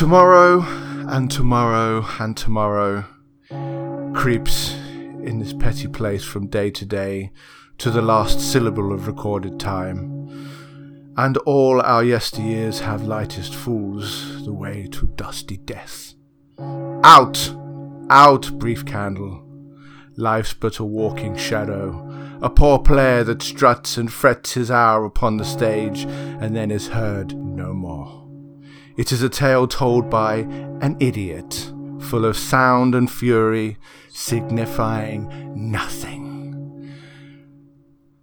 tomorrow and tomorrow and tomorrow creeps in this petty place from day to day to the last syllable of recorded time, and all our yesteryears have lightest fools the way to dusty death. Out! Out, brief candle! Life's but a walking shadow, a poor player that struts and frets his hour upon the stage and then is heard no more. It is a tale told by an idiot, full of sound and fury, signifying nothing.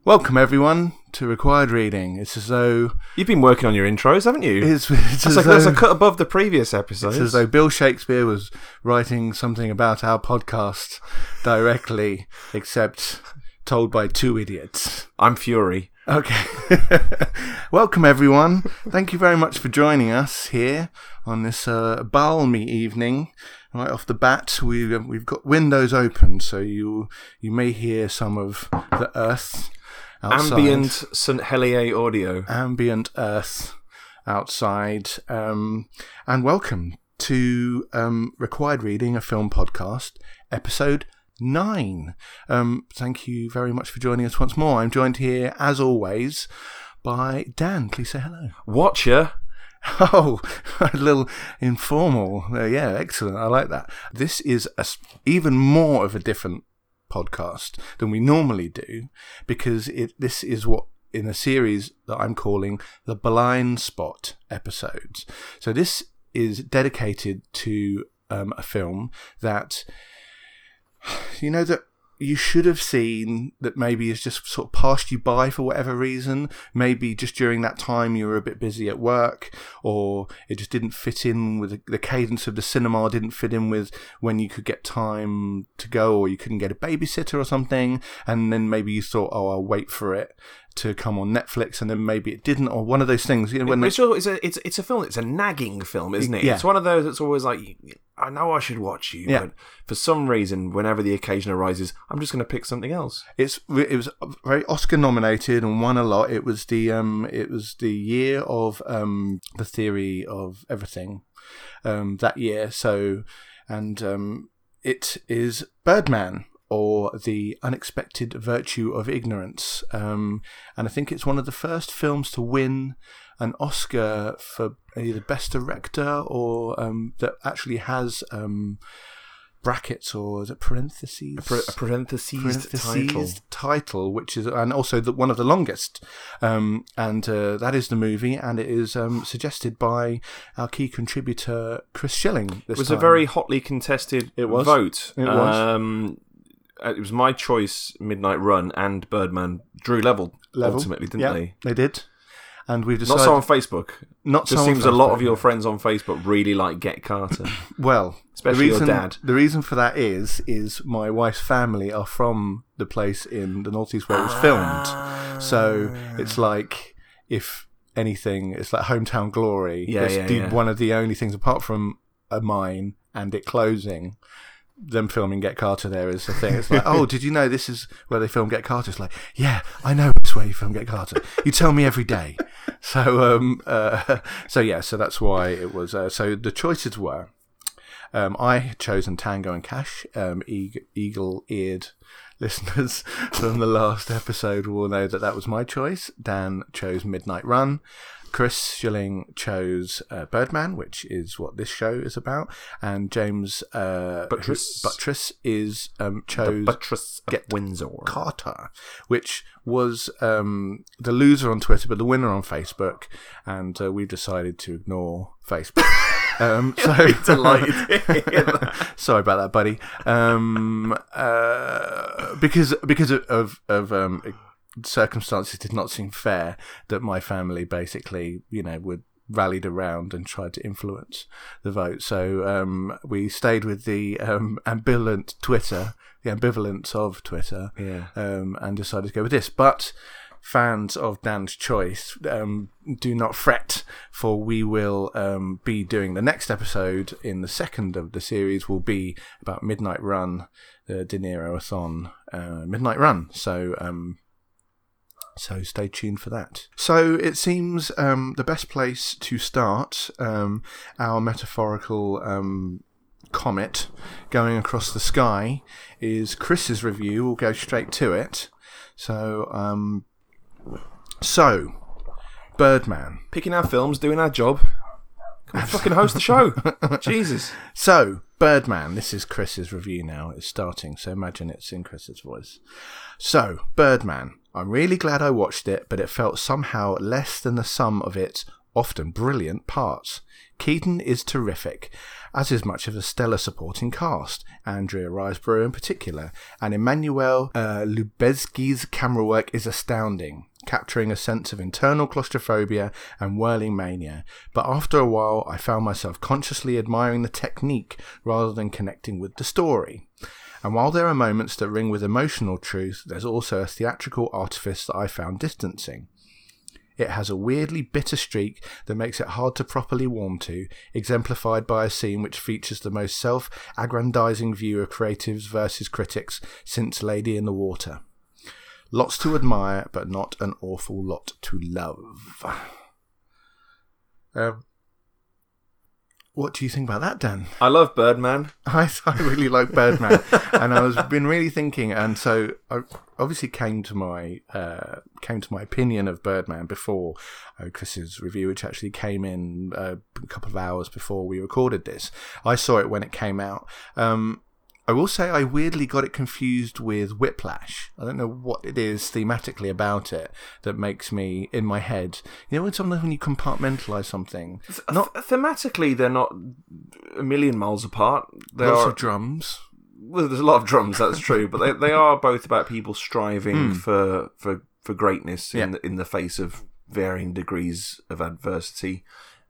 Welcome, everyone, to Required Reading. It's as though... You've been working on your intros, haven't you? That's a cut above the previous episode. It's as though Bill Shakespeare was writing something about our podcast directly, except told by two idiots. I'm Fury. Okay. Welcome, everyone. Thank you very much for joining us here on this balmy evening. Right off the bat, we've got windows open, so you may hear some of the earth outside. Ambient St. Helier audio. Ambient earth outside. And welcome to Required Reading, a film podcast, episode 9. Thank you very much for joining us once more. I'm joined here, as always, by Dan. Please say hello. Watcher. Oh, a little informal. Yeah, excellent. I like that. This is even more of a different podcast than we normally do, because this is what in a series that I'm calling the Blind Spot episodes. So this is dedicated to a film that... You know that you should have seen, that maybe has just sort of passed you by for whatever reason. Maybe just during that time you were a bit busy at work, or it just didn't fit in with the cadence of the cinema, didn't fit in with when you could get time to go, or you couldn't get a babysitter or something. And then maybe you thought, oh, I'll wait for it to come on Netflix, and then maybe it didn't, or one of those things. You know, when it's a film. It's a nagging film, isn't it? Yeah. It's one of those that's always like, I know I should watch you, but for some reason, whenever the occasion arises, I'm just going to pick something else. It was very Oscar nominated and won a lot. It was the year of the Theory of Everything that year. So, and it is Birdman, or The Unexpected Virtue of Ignorance. And I think it's one of the first films to win an Oscar for either Best Director or that actually has brackets, or is it parentheses? A parentheses title, which is, and also one of the longest. And that is the movie, and it is suggested by our key contributor, Chris Schilling. It was a very hotly contested vote. It was. It was my choice, Midnight Run and Birdman. Drew level ultimately, didn't they? They did. And we've decided... Not so on Facebook. Not so on Facebook. It seems a lot of your friends on Facebook really like Get Carter. Well, especially your dad. The reason for that is my wife's family are from the place in the northeast where it was filmed. So it's like, if anything, it's like hometown glory. Yeah, it's one of the only things, apart from mine and it closing... Them filming Get Carter there is the thing. It's like, oh, did you know this is where they film Get Carter? It's like, yeah, I know it's where you film Get Carter. You tell me every day. So that's why it was. So the choices were, I had chosen Tango and Cash. Eagle-eared listeners from the last episode will know that was my choice. Dan chose Midnight Run. Chris Schilling chose Birdman, which is what this show is about, and James Buttress is chose the Buttress of Windsor. Carter, which was the loser on Twitter, but the winner on Facebook, and we've decided to ignore Facebook. Sorry about that, buddy. Because of circumstances did not seem fair that my family basically, would rallied around and tried to influence the vote. So we stayed with the ambivalence of Twitter, and decided to go with this. But fans of Dan's choice, do not fret, for we will be doing the next episode in the second of the series will be about Midnight Run, the De Niro-a-thon Midnight Run. So So stay tuned for that. So it seems the best place to start our metaphorical comet going across the sky is Chris's review. We'll go straight to it. So Birdman. Picking our films, doing our job. Can we fucking host the show? Jesus. So, Birdman. This is Chris's review now. It's starting, so imagine it's in Chris's voice. So, Birdman. I'm really glad I watched it, but it felt somehow less than the sum of its often brilliant parts. Keaton is terrific, as is much of a stellar supporting cast, Andrea Riseborough in particular, and Emmanuel Lubezki's camera work is astounding, capturing a sense of internal claustrophobia and whirling mania. But after a while, I found myself consciously admiring the technique rather than connecting with the story. And while there are moments that ring with emotional truth, there's also a theatrical artifice that I found distancing. It has a weirdly bitter streak that makes it hard to properly warm to, exemplified by a scene which features the most self-aggrandizing view of creatives versus critics since Lady in the Water. Lots to admire, but not an awful lot to love. What do you think about that, Dan? I love Birdman. I really like Birdman. And I've been really thinking, and so I obviously came to my opinion of Birdman before Chris's review, which actually came in a couple of hours before we recorded this. I saw it when it came out. I will say I weirdly got it confused with Whiplash. I don't know what it is thematically about it that makes me, in my head, you know when sometimes when you compartmentalise something. Thematically, they're not a million miles apart. Lots of drums. Well, there's a lot of drums, that's true, but they are both about people striving for greatness in the face of varying degrees of adversity.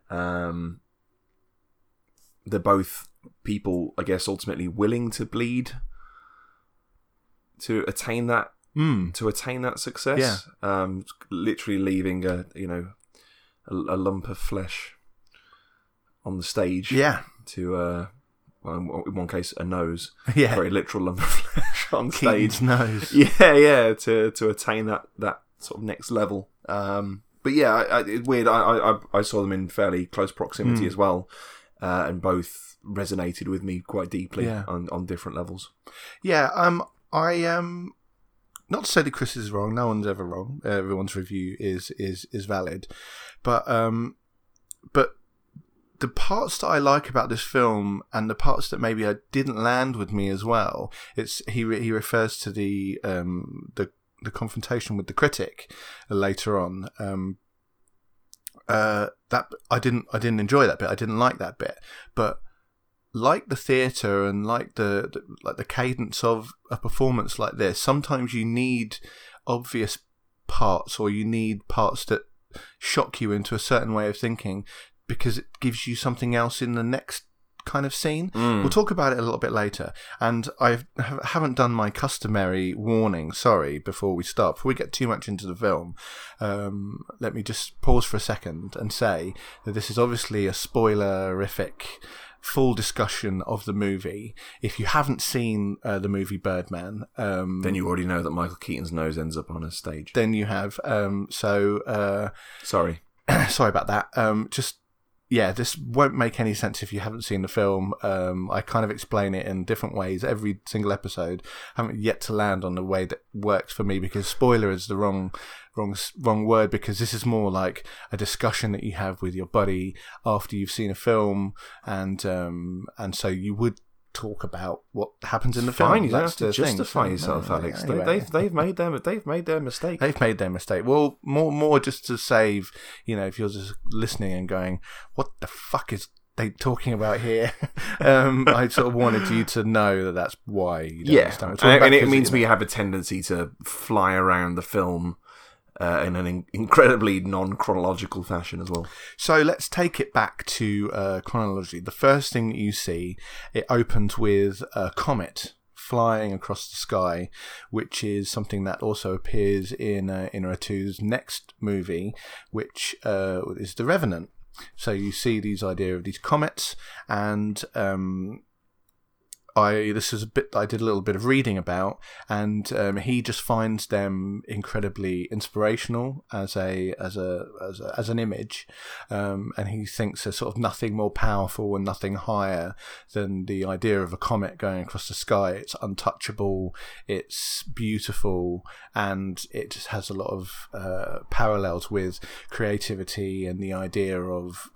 They're both people, I guess, ultimately willing to bleed to attain that success. Yeah. Literally leaving a lump of flesh on the stage. Yeah. To in one case a nose. Yeah. A very literal lump of flesh on Keaton's stage. Nose. Yeah. To attain that sort of next level. But yeah, it's weird. I saw them in fairly close proximity as well, and both resonated with me quite deeply on different levels. Yeah, I not to say that Chris is wrong. No one's ever wrong. Everyone's review is valid, but the parts that I like about this film and the parts that maybe I didn't land with me as well. It's he refers to the confrontation with the critic later on. That I didn't enjoy that bit. I didn't like that bit, but like the theatre and like the cadence of a performance like this, sometimes you need obvious parts, or you need parts that shock you into a certain way of thinking, because it gives you something else in the next kind of scene. We'll talk about it a little bit later, and I haven't done my customary warning, sorry, before we get too much into the film. Let me just pause for a second and say that this is obviously a spoilerific full discussion of the movie. If you haven't seen the movie Birdman, then you already know that Michael Keaton's nose ends up on a stage. Then you have sorry about that. This won't make any sense if you haven't seen the film. I kind of explain it in different ways every single episode. I haven't yet to land on the way that works for me, because spoiler is the wrong word, because this is more like a discussion that you have with your buddy after you've seen a film, and so you would talk about what happens in the film. You don't have to justify yourself, Alex. Anyway. They've made their mistake. They've made their mistake. Well, more just to save, if you're just listening and going, what the fuck is they talking about here? I sort of wanted you to know that that's why you don't understand. And it means we have a tendency to fly around the film in an incredibly non-chronological fashion as well. So let's take it back to chronology. The first thing that you see, it opens with a comet flying across the sky, which is something that also appears in Inarritu's next movie, which is The Revenant. So you see these idea of these comets, and This is a bit that I did a little bit of reading about, and he just finds them incredibly inspirational as an image, and he thinks there's sort of nothing more powerful and nothing higher than the idea of a comet going across the sky. It's untouchable, it's beautiful, and it just has a lot of parallels with creativity and the idea of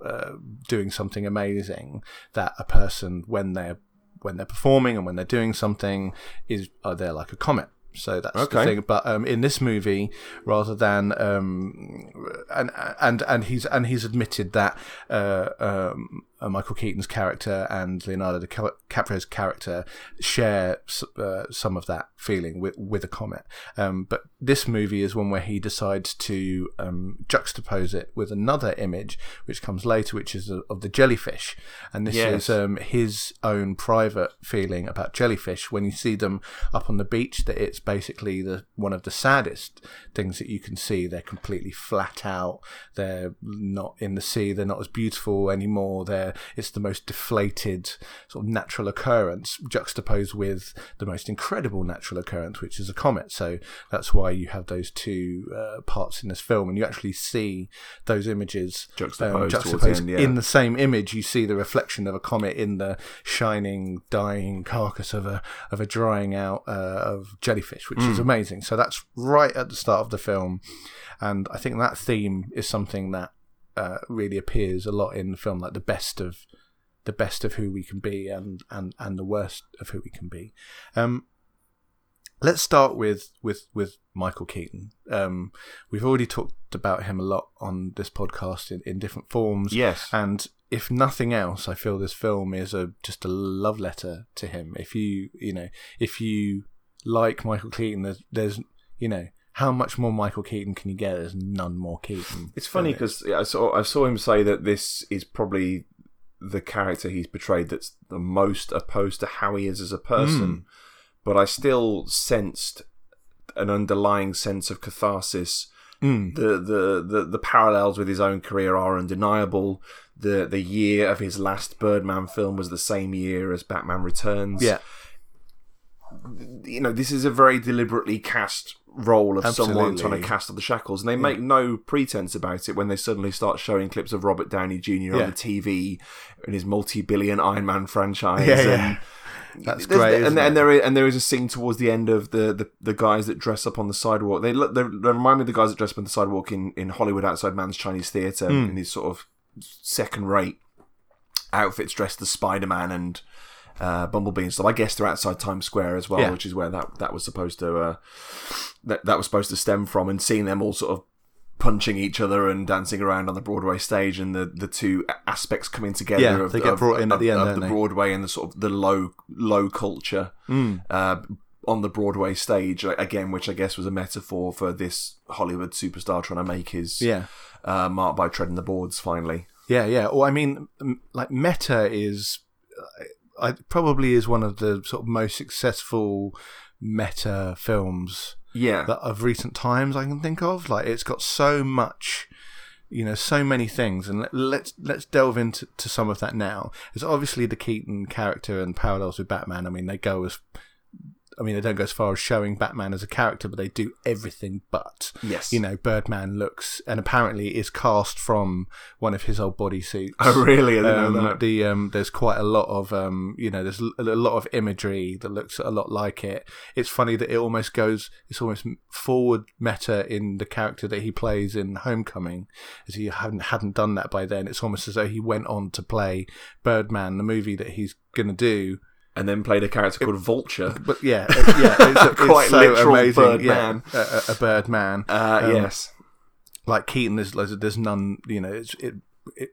doing something amazing that a person, when they're performing and when they're doing something, are there like a comet. So that's okay. The thing. But in this movie, rather than and he's admitted that Michael Keaton's character and Leonardo DiCaprio's character share some of that feeling with a comet. But this movie is one where he decides to juxtapose it with another image, which comes later, which is of the jellyfish. And this is his own private feeling about jellyfish. When you see them up on the beach, that it's basically one of the saddest things that you can see. They're completely flat out. They're not in the sea. They're not as beautiful anymore. It's the most deflated sort of natural occurrence juxtaposed with the most incredible natural occurrence, which is a comet. So that's why you have those two parts in this film, and you actually see those images juxtaposed in the same image. You see the reflection of a comet in the shining, dying carcass of a drying out of jellyfish, which is amazing. So that's right at the start of the film, and I think that theme is something that really appears a lot in the film, like the best of who we can be and the worst of who we can be. Let's start with Michael Keaton. We've already talked about him a lot on this podcast in different forms. Yes, and if nothing else, I feel this film is just a love letter to him. If you like Michael Keaton, there's how much more Michael Keaton can you get? There's none more Keaton. It's funny because I saw him say that this is probably the character he's portrayed that's the most opposed to how he is as a person. But I still sensed an underlying sense of catharsis. The parallels with his own career are undeniable. The year of his last Birdman film was the same year as Batman Returns. Yeah. You know, this is a very deliberately cast role of someone trying to cast off the shackles, and they make no pretense about it when they suddenly start showing clips of Robert Downey Jr. on the TV in his multi-billion Iron Man franchise. That's great. And there is a scene towards the end of the guys that dress up on the sidewalk. They remind me of the guys that dress up on the sidewalk in Hollywood outside Man's Chinese Theatre in these sort of second-rate outfits, dressed as Spider-Man and Bumblebee and stuff. I guess they're outside Times Square as well, which is where that was supposed to that was supposed to stem from. And seeing them all sort of punching each other and dancing around on the Broadway stage, and the two aspects coming together. Yeah, they get brought in at the end of the Broadway and the sort of the low culture on the Broadway stage again, which I guess was a metaphor for this Hollywood superstar trying to make his mark by treading the boards finally. Yeah. Or I mean, like Meta is. It probably is one of the sort of most successful meta films of recent times I can think of. Like, it's got so much, so many things, and let's delve into some of that now. It's obviously the Keaton character and parallels with Batman. I mean, they don't go as far as showing Batman as a character, but they do everything but. Yes. Birdman looks, and apparently is cast from one of his old bodysuits. Oh, really? I didn't know that. There's quite a lot of, there's a lot of imagery that looks a lot like it. It's funny that it's almost forward meta in the character that he plays in Homecoming, as he hadn't done that by then. It's almost as though he went on to play Birdman, the movie that he's going to do. And then played a character called Vulture. But it's quite so literal amazing. Birdman. Yeah, a Birdman. Yes. Like Keaton, there's none, it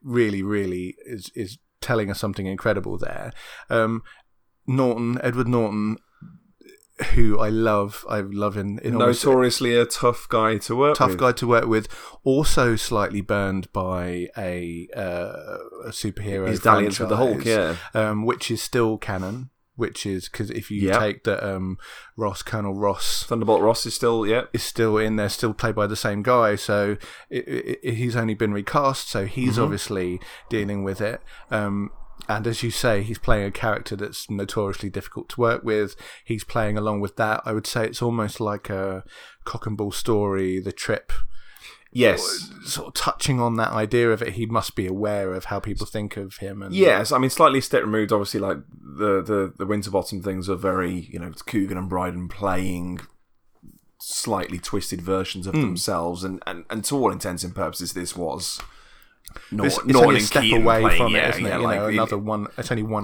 really, really is telling us something incredible there. Edward Norton, who I love in notoriously a tough guy to work with, also slightly burned by a superhero. His dalliance with the Hulk, which is still canon. Which is because if you take that Thunderbolt Ross is still in there, still played by the same guy. So he's only been recast, so he's obviously dealing with it. And as you say, he's playing a character that's notoriously difficult to work with. He's playing along with that. I would say it's almost like a cock and bull story, The Trip. Yes. Sort of touching on that idea of it, he must be aware of how people think of him. And yes, I mean, slightly a step removed, obviously, like the Winterbottom things are very, you know, Coogan and Bryden playing slightly twisted versions of themselves. And to all intents and purposes, this was... It's only one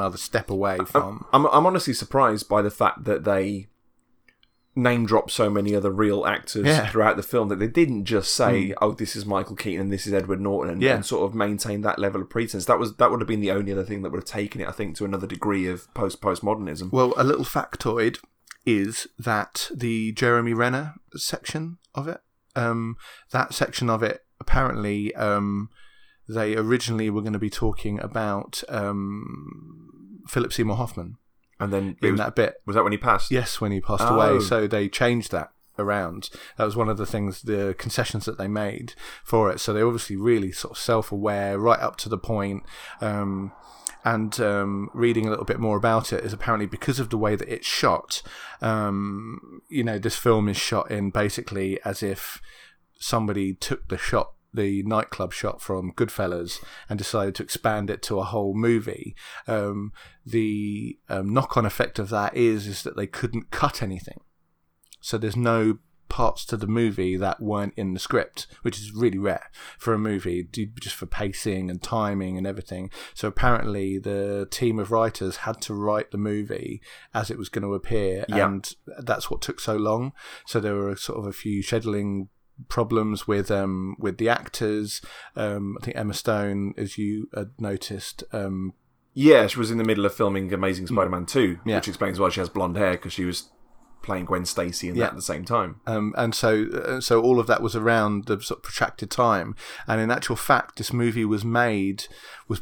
other step away from. I'm honestly surprised by the fact that they name dropped so many other real actors throughout the film, that they didn't just say, "Oh, this is Michael Keaton and this is Edward Norton," and sort of maintain that level of pretense. That would have been the only other thing that would have taken it, I think, to another degree of postmodernism. Well, a little factoid is that the Jeremy Renner section of it, apparently. They originally were going to be talking about Philip Seymour Hoffman. And then that bit. Was that when he passed? Yes, when he passed away. So they changed that around. That was one of the things, the concessions that they made for it. So they're obviously really sort of self-aware, right up to the point. And reading a little bit more about it is apparently because of the way that it's shot, this film is shot in basically as if somebody took the nightclub shot from Goodfellas and decided to expand it to a whole movie. The knock-on effect of that is that they couldn't cut anything. So there's no parts to the movie that weren't in the script, which is really rare for a movie, just for pacing and timing and everything. So apparently the team of writers had to write the movie as it was going to appear, and that's what took so long. So there were sort of a few scheduling problems with the actors. I think Emma Stone, as you had noticed... she was in the middle of filming Amazing Spider-Man 2, which explains why she has blonde hair, because she was playing Gwen Stacy and that at the same time. And so all of that was around the sort of protracted time. And in actual fact, this movie was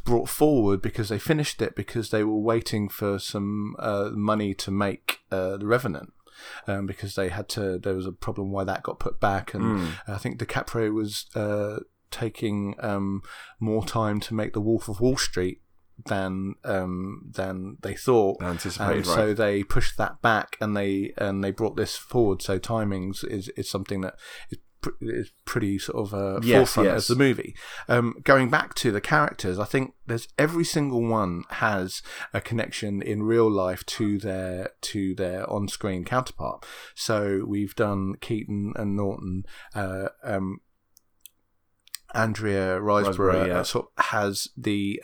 brought forward because they finished it because they were waiting for some money to make The Revenant. Because they had to, there was a problem why that got put back, and I think DiCaprio was taking more time to make The Wolf of Wall Street than they thought, and so they pushed that back, and they brought this forward. So timings is something that is pretty sort of forefront of the movie. Going back to the characters, I think there's every single one has a connection in real life to their on-screen counterpart. So we've done Keaton and Norton, Andrea Riseborough sort of has the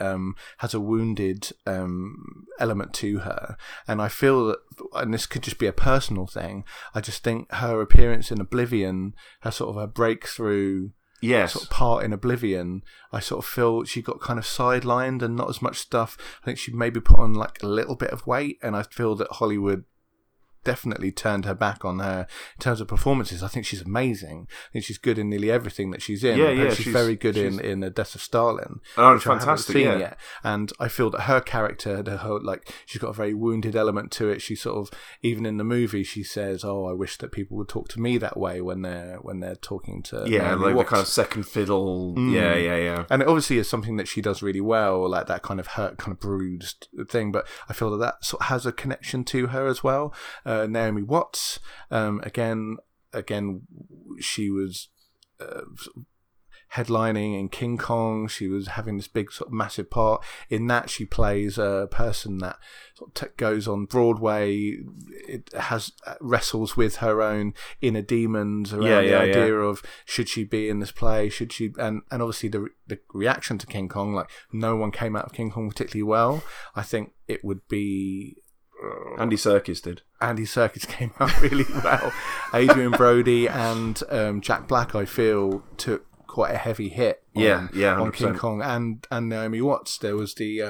has a wounded element to her, and I feel that, and this could just be a personal thing, I just think her appearance in Oblivion, her sort of her breakthrough sort of part in Oblivion, I sort of feel she got kind of sidelined and not as much stuff. I think she maybe put on like a little bit of weight, and I feel that Hollywood definitely turned her back on her in terms of performances. I think she's amazing. I think she's good in nearly everything that she's in. She's very good in The Death of Stalin. Oh, which fantastic! I haven't seen yet. And I feel that her character, she's got a very wounded element to it. She sort of, even in the movie, she says, "Oh, I wish that people would talk to me that way when they're talking to Naomi Watts." The kind of second fiddle. And it obviously is something that she does really well, like that kind of hurt, kind of bruised thing. But I feel that sort of has a connection to her as well. Naomi Watts, again, she was headlining in King Kong. She was having this big sort of massive part in that. She plays a person that sort of goes on Broadway. It wrestles with her own inner demons around the idea of should she be in this play? Should she? And obviously the reaction to King Kong, like no one came out of King Kong particularly well. I think it would be. Andy Serkis did. Andy Serkis came out really well. Adrian Brody and Jack Black, I feel, took quite a heavy hit on King Kong and Naomi Watts. There was the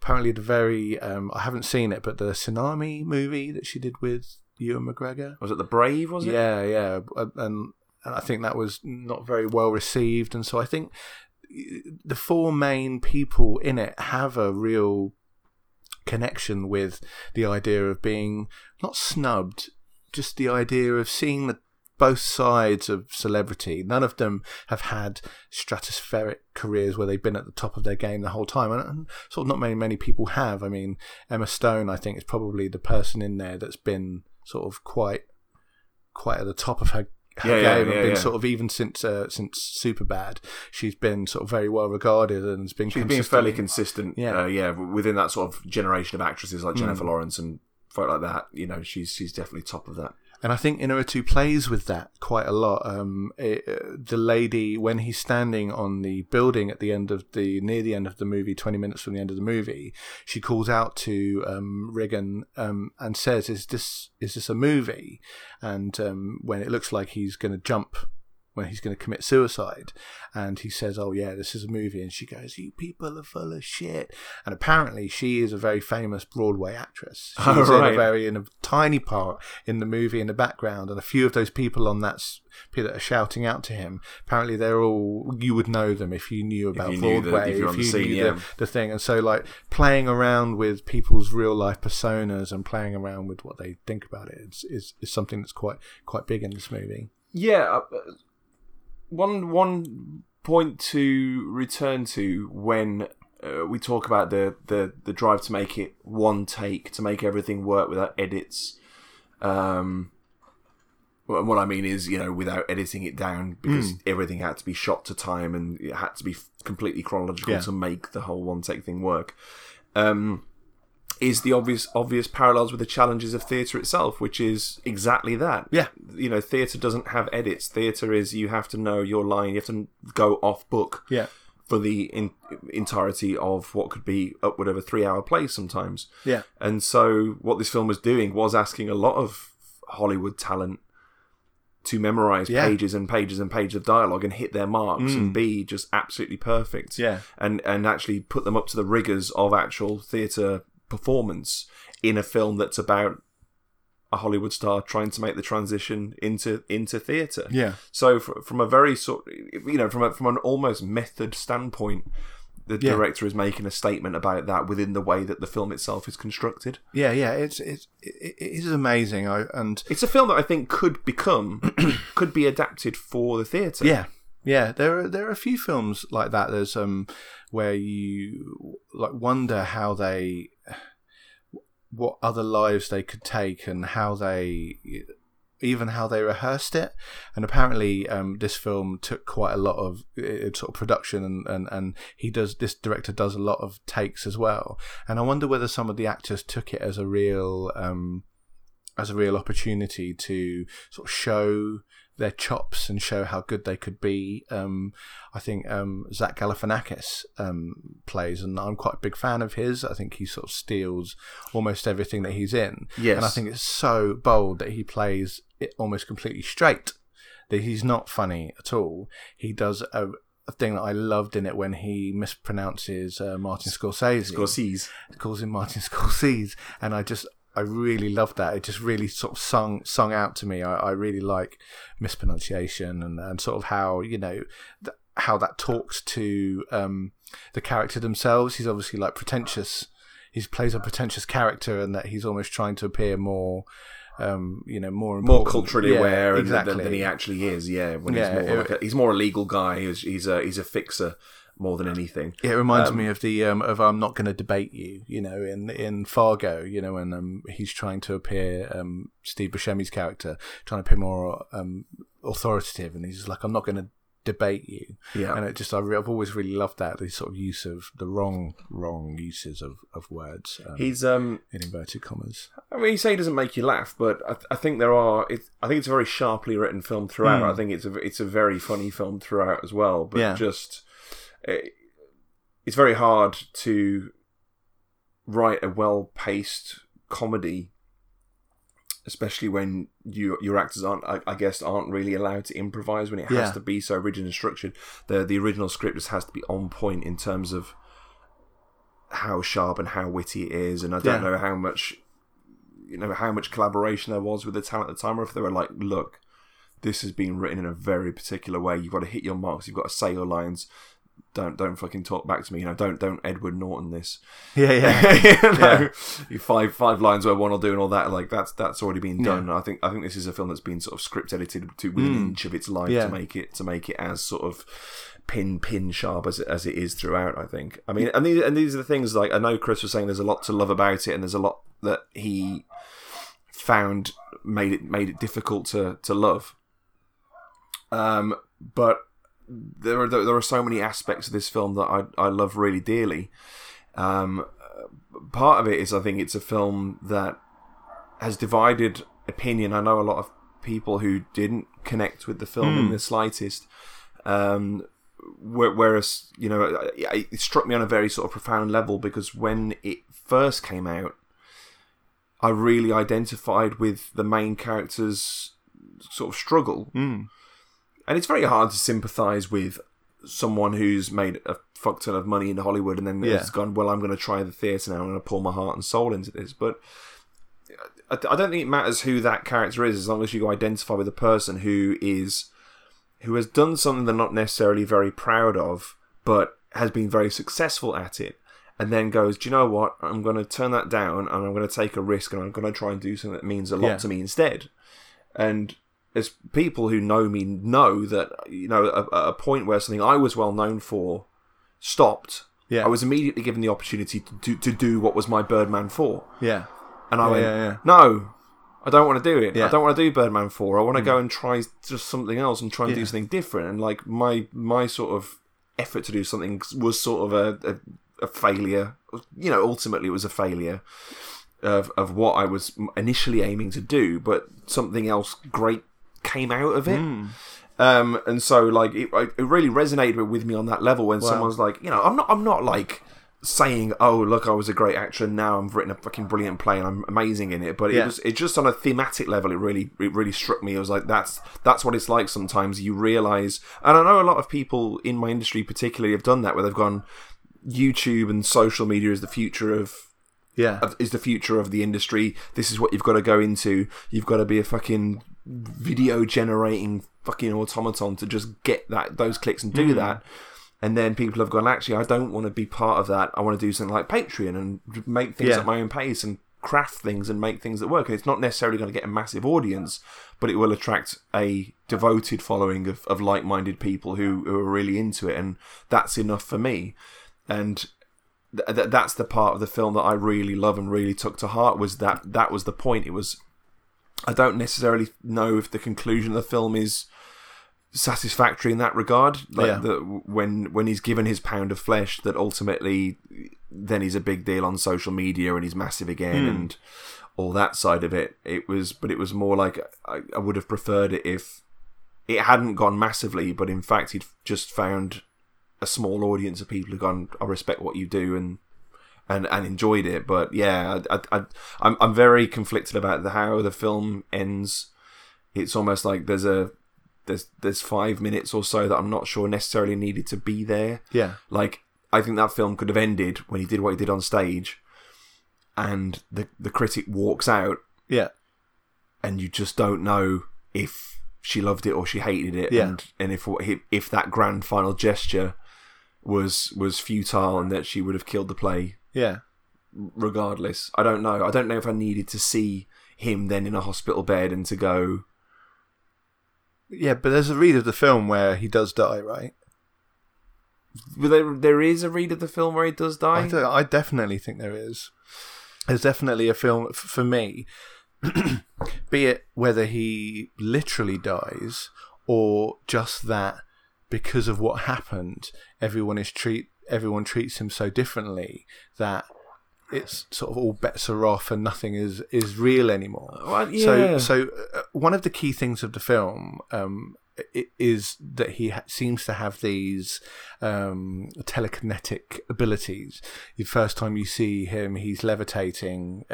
apparently the very I haven't seen it, but the Tsunami movie that she did with Ewan McGregor. Was it The Brave? Was it? And I think that was not very well received. And so I think the four main people in it have a real connection with the idea of being not snubbed, just the idea of seeing the both sides of celebrity. None of them have had stratospheric careers where they've been at the top of their game the whole time, and sort of not many people have. I mean, Emma Stone, I think, is probably the person in there that's been sort of quite at the top of her game, and been sort of, even since Superbad, she's been sort of very well regarded and has been. She's been fairly consistent, within that sort of generation of actresses like Jennifer Lawrence and folk like that. You know, she's definitely top of that. And I think Iñárritu plays with that quite a lot. The lady, when he's standing on the building at the end of near the end of the movie, 20 minutes from the end of the movie, she calls out to Regan and says, "Is this a movie?" And when it looks like he's going to jump, when he's going to commit suicide, and he says, "Oh yeah, this is a movie," and she goes, "You people are full of shit." And apparently, she is a very famous Broadway actress. She's in a tiny part in the movie in the background, and a few of those people on that that are shouting out to him, apparently they're all, you would know them if you knew about Broadway, if you knew the thing. And so, like, playing around with people's real life personas and playing around with what they think about it is something that's quite big in this movie. Yeah. One point to return to when we talk about the drive to make it one take, to make everything work without edits. What I mean is, you know, without editing it down, because everything had to be shot to time and it had to be completely chronological to make the whole one take thing work. Is the obvious parallels with the challenges of theatre itself, which is exactly that. Yeah. You know, theatre doesn't have edits. Theatre is, you have to know your line. You have to go off book for the entirety of what could be upward of a 3-hour play sometimes. Yeah. And so what this film was doing was asking a lot of Hollywood talent to memorise pages and pages and pages of dialogue and hit their marks and be just absolutely perfect. Yeah. And actually put them up to the rigours of actual theatre performance in a film that's about a Hollywood star trying to make the transition into theatre. Yeah. So from a very sort, you know, from an almost method standpoint, the director is making a statement about that within the way that the film itself is constructed. Yeah, yeah, it is amazing. And it's a film that I think could be adapted for the theatre. Yeah. Yeah, there are a few films like that. There's where you like wonder how they, what other lives they could take, and how they rehearsed it. And apparently, this film took quite a lot of sort of production, and this director does a lot of takes as well. And I wonder whether some of the actors took it as a real opportunity to sort of show their chops and show how good they could be. I think Zach Galifianakis plays, and I'm quite a big fan of his. I think he sort of steals almost everything that he's in. Yes. And I think it's so bold that he plays it almost completely straight, that he's not funny at all. He does a thing that I loved in it when he mispronounces Martin Scorsese. Scorsese. Calls him Martin Scorsese. And I really loved that. It just really sort of sung out to me. I really like mispronunciation and sort of how, you know, how that talks to the character themselves. He's obviously like pretentious. He plays a pretentious character, and that he's almost trying to appear more, you know, more culturally aware than he actually is. Yeah, he's more a legal guy. He's a fixer more than anything. It reminds me of the of "I'm not going to debate you," you know, in Fargo, you know, when he's trying to appear, Steve Buscemi's character trying to appear more authoritative, and he's just like, "I'm not going to debate you." Yeah. And it just, I've always really loved that, the sort of use of the wrong uses of words. He's in inverted commas. I mean, you say he doesn't make you laugh, but I think there are. I think it's a very sharply written film throughout. I think it's a very funny film throughout as well. But it's very hard to write a well-paced comedy, especially when your actors aren't really allowed to improvise, when it has to be so rigid and structured. The original script just has to be on point in terms of how sharp and how witty it is. And I don't know how much collaboration there was with the talent at the time, or if they were like, "Look, this has been written in a very particular way. You've got to hit your marks. You've got to say your lines. don't fucking talk back to me. You know, don't Edward Norton this. Yeah, yeah. You know, yeah. Five lines where one will do and all that. Like that's already been done. Yeah. I think this is a film that's been sort of script edited to within an inch of its life to make it as sort of pin sharp as it is throughout. I think. I mean, and these are the things. Like I know Chris was saying, there's a lot to love about it, and there's a lot that he found made it difficult to love. But there are so many aspects of this film that I love really dearly. Part of it is I think it's a film that has divided opinion. I know a lot of people who didn't connect with the film in the slightest. Whereas, you know, it struck me on a very sort of profound level because when it first came out, I really identified with the main character's sort of struggle. And it's very hard to sympathise with someone who's made a fuck ton of money in Hollywood and then has gone, well, I'm going to try the theatre now, I'm going to pour my heart and soul into this. But I don't think it matters who that character is as long as you identify with a person who has done something they're not necessarily very proud of but has been very successful at it and then goes, do you know what, I'm going to turn that down and I'm going to take a risk and I'm going to try and do something that means a lot to me instead. And as people who know me know that, you know, at a point where something I was well known for stopped, I was immediately given the opportunity to do what was my Birdman 4. Yeah. And I went, no, I don't want to do it. Yeah. I don't want to do Birdman 4. I want to go and try just something else and try and do something different. And like my sort of effort to do something was sort of a failure. You know, ultimately it was a failure of what I was initially aiming to do, but something else great came out of it, and so like it really resonated with me on that level. When someone's like, you know, I'm not like saying, oh look, I was a great actor and now I've written a fucking brilliant play and I'm amazing in it. But it just on a thematic level, it really struck me. It was like that's what it's like sometimes. You realise, and I know a lot of people in my industry particularly have done that, where they've gone, YouTube and social media is the future of. Yeah, is the future of the industry. This is what you've got to go into. You've got to be a fucking video generating fucking automaton to just get those clicks and do that. And then people have gone, actually, I don't want to be part of that. I want to do something like Patreon and make things at my own pace and craft things and make things that work. And it's not necessarily going to get a massive audience, but it will attract a devoted following of like-minded people who are really into it. And that's enough for me. And that's the part of the film that I really love and really took to heart, was that was the point. It was, I don't necessarily know if the conclusion of the film is satisfactory in that regard. Like when he's given his pound of flesh, that ultimately then he's a big deal on social media and he's massive again and all that side of it. It was more like I would have preferred it if it hadn't gone massively, but in fact he'd just found a small audience of people who've gone, I respect what you do, and enjoyed it. But yeah, I'm very conflicted about how the film ends. It's almost like there's 5 minutes or so that I'm not sure necessarily needed to be there. Yeah, like I think that film could have ended when he did what he did on stage, and the critic walks out. Yeah, and you just don't know if she loved it or she hated it, and if that grand final gesture was futile and that she would have killed the play regardless. I don't know if I needed to see him then in a hospital bed and to go, but there's a read of the film where he does die, right? There is a read of the film where he does die. I definitely think there's definitely a film for me be it whether he literally dies or just that because of what happened, everyone treats him so differently that it's sort of all bets are off and nothing is real anymore. So one of the key things of the film is that he seems to have these telekinetic abilities. The first time you see him, he's levitating,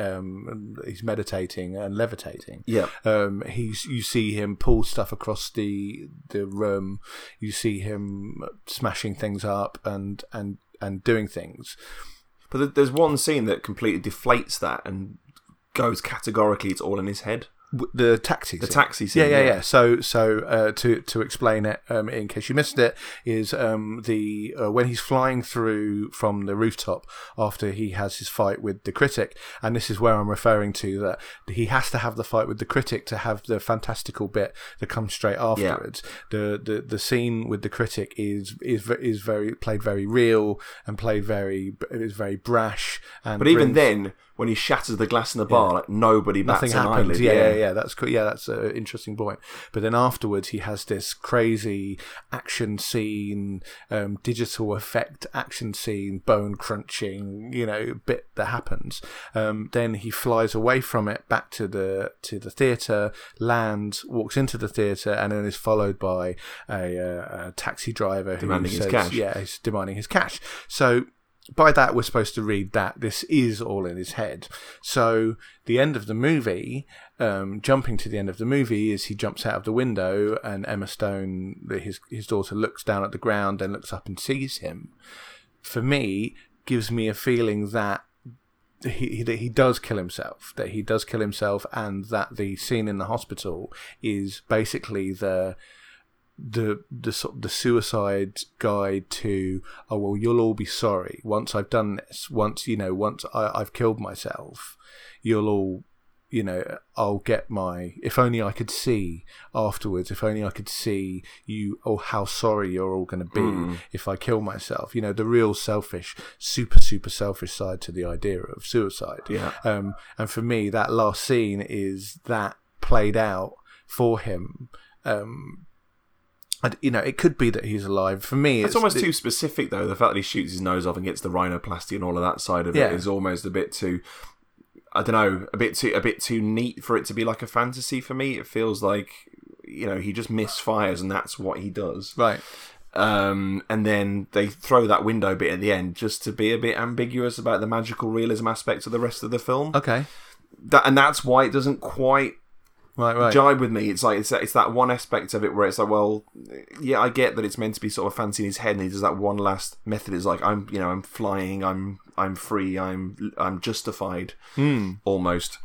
he's meditating and levitating. Yeah. You see him pull stuff across the room. You see him smashing things up and doing things. But there's one scene that completely deflates that and goes categorically, it's all in his head. the taxi scene. The taxi scene. Yeah. So to explain it, in case you missed it, is the when he's flying through from the rooftop after he has his fight with the critic, and this is where I'm referring to that he has to have the fight with the critic to have the fantastical bit that comes straight afterwards. Yeah. The scene with the critic is very played very real and played very is very brash. And but even then, when he shatters the glass in the bar, like nobody bats an eyelid. Yeah. That's cool. Yeah, that's an interesting point. But then afterwards, he has this crazy action scene, digital effect action scene, bone crunching, bit that happens. Then he flies away from it back to the theatre, lands, walks into the theatre, and then is followed by a taxi driver demanding his cash. Yeah, he's demanding his cash. So, by that, we're supposed to read that this is all in his head. So the end of the movie, jumping to the end of the movie, is he jumps out of the window and Emma Stone, his daughter, looks down at the ground and looks up and sees him. For me, gives me a feeling that he does kill himself, and that the scene in the hospital is basically the suicide guide to, oh well, you'll all be sorry once I've done this, once I've killed myself, you'll all, I'll get my, if only I could see afterwards, if only I could see you, oh how sorry you're all going to be if I kill myself, the real selfish, super selfish side to the idea of suicide. And for me, that last scene is that played out for him. It could be that he's alive. For me, it's almost too specific, though. The fact that he shoots his nose off and gets the rhinoplasty and all of that side of it is almost a bit too, I don't know, a bit too neat for it to be like a fantasy for me. It feels like, he just misfires and that's what he does. Right. And then they throw that window bit at the end just to be a bit ambiguous about the magical realism aspect of the rest of the film. Okay. And that's why it doesn't quite jive with me. It's like it's that one aspect of it where it's like, well, yeah, I get that it's meant to be sort of fancy in his head, and he does that one last method. It's like I'm flying, I'm free, I'm justified almost.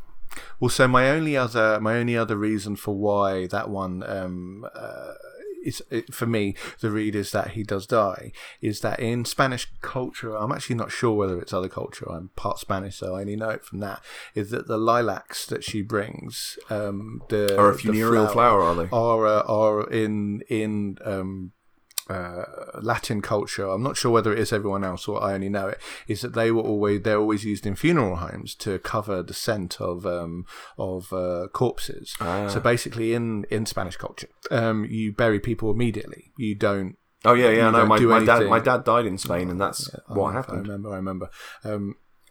Well, so my only other reason for why that one for me, the read is that he does die, is that in Spanish culture, I'm actually not sure whether it's other culture, I'm part Spanish, so I only know it from that, is that the lilacs that she brings, are a funereal flower, are they? Are in Latin culture, I'm not sure whether it is everyone else or I only know it, is that they're always used in funeral homes to cover the scent of corpses. So basically in Spanish culture, you bury people immediately. You don't. Oh yeah, yeah. No, my dad died in Spain, and that's what happened. I remember.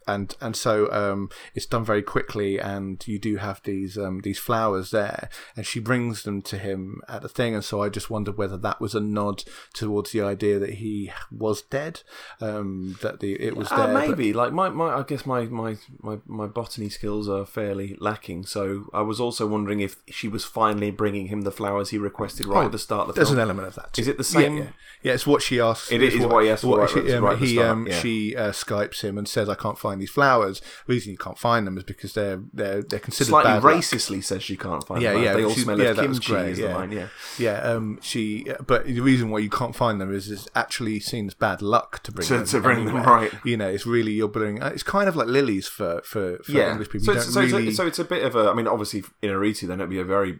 And so it's done very quickly, and you do have these flowers there, and she brings them to him at the thing. And so I just wondered whether that was a nod towards the idea that he was dead, it was there. Maybe, but I guess my botany skills are fairly lacking. So I was also wondering if she was finally bringing him the flowers he requested at the start of the film. There's an element of that too. Is it the same? Yeah, it's what she asks. It is what he asks for. She Skypes him and says, "I can't find these flowers." The reason you can't find them is because they're considered slightly bad racistly luck. Says she can't find them. They all smell of kimchi. But the reason why you can't find them is actually seen as bad luck to bring them right. It's really it's kind of like lilies for English people. It's a bit of a. I mean, obviously in Ariti, then it'd be a very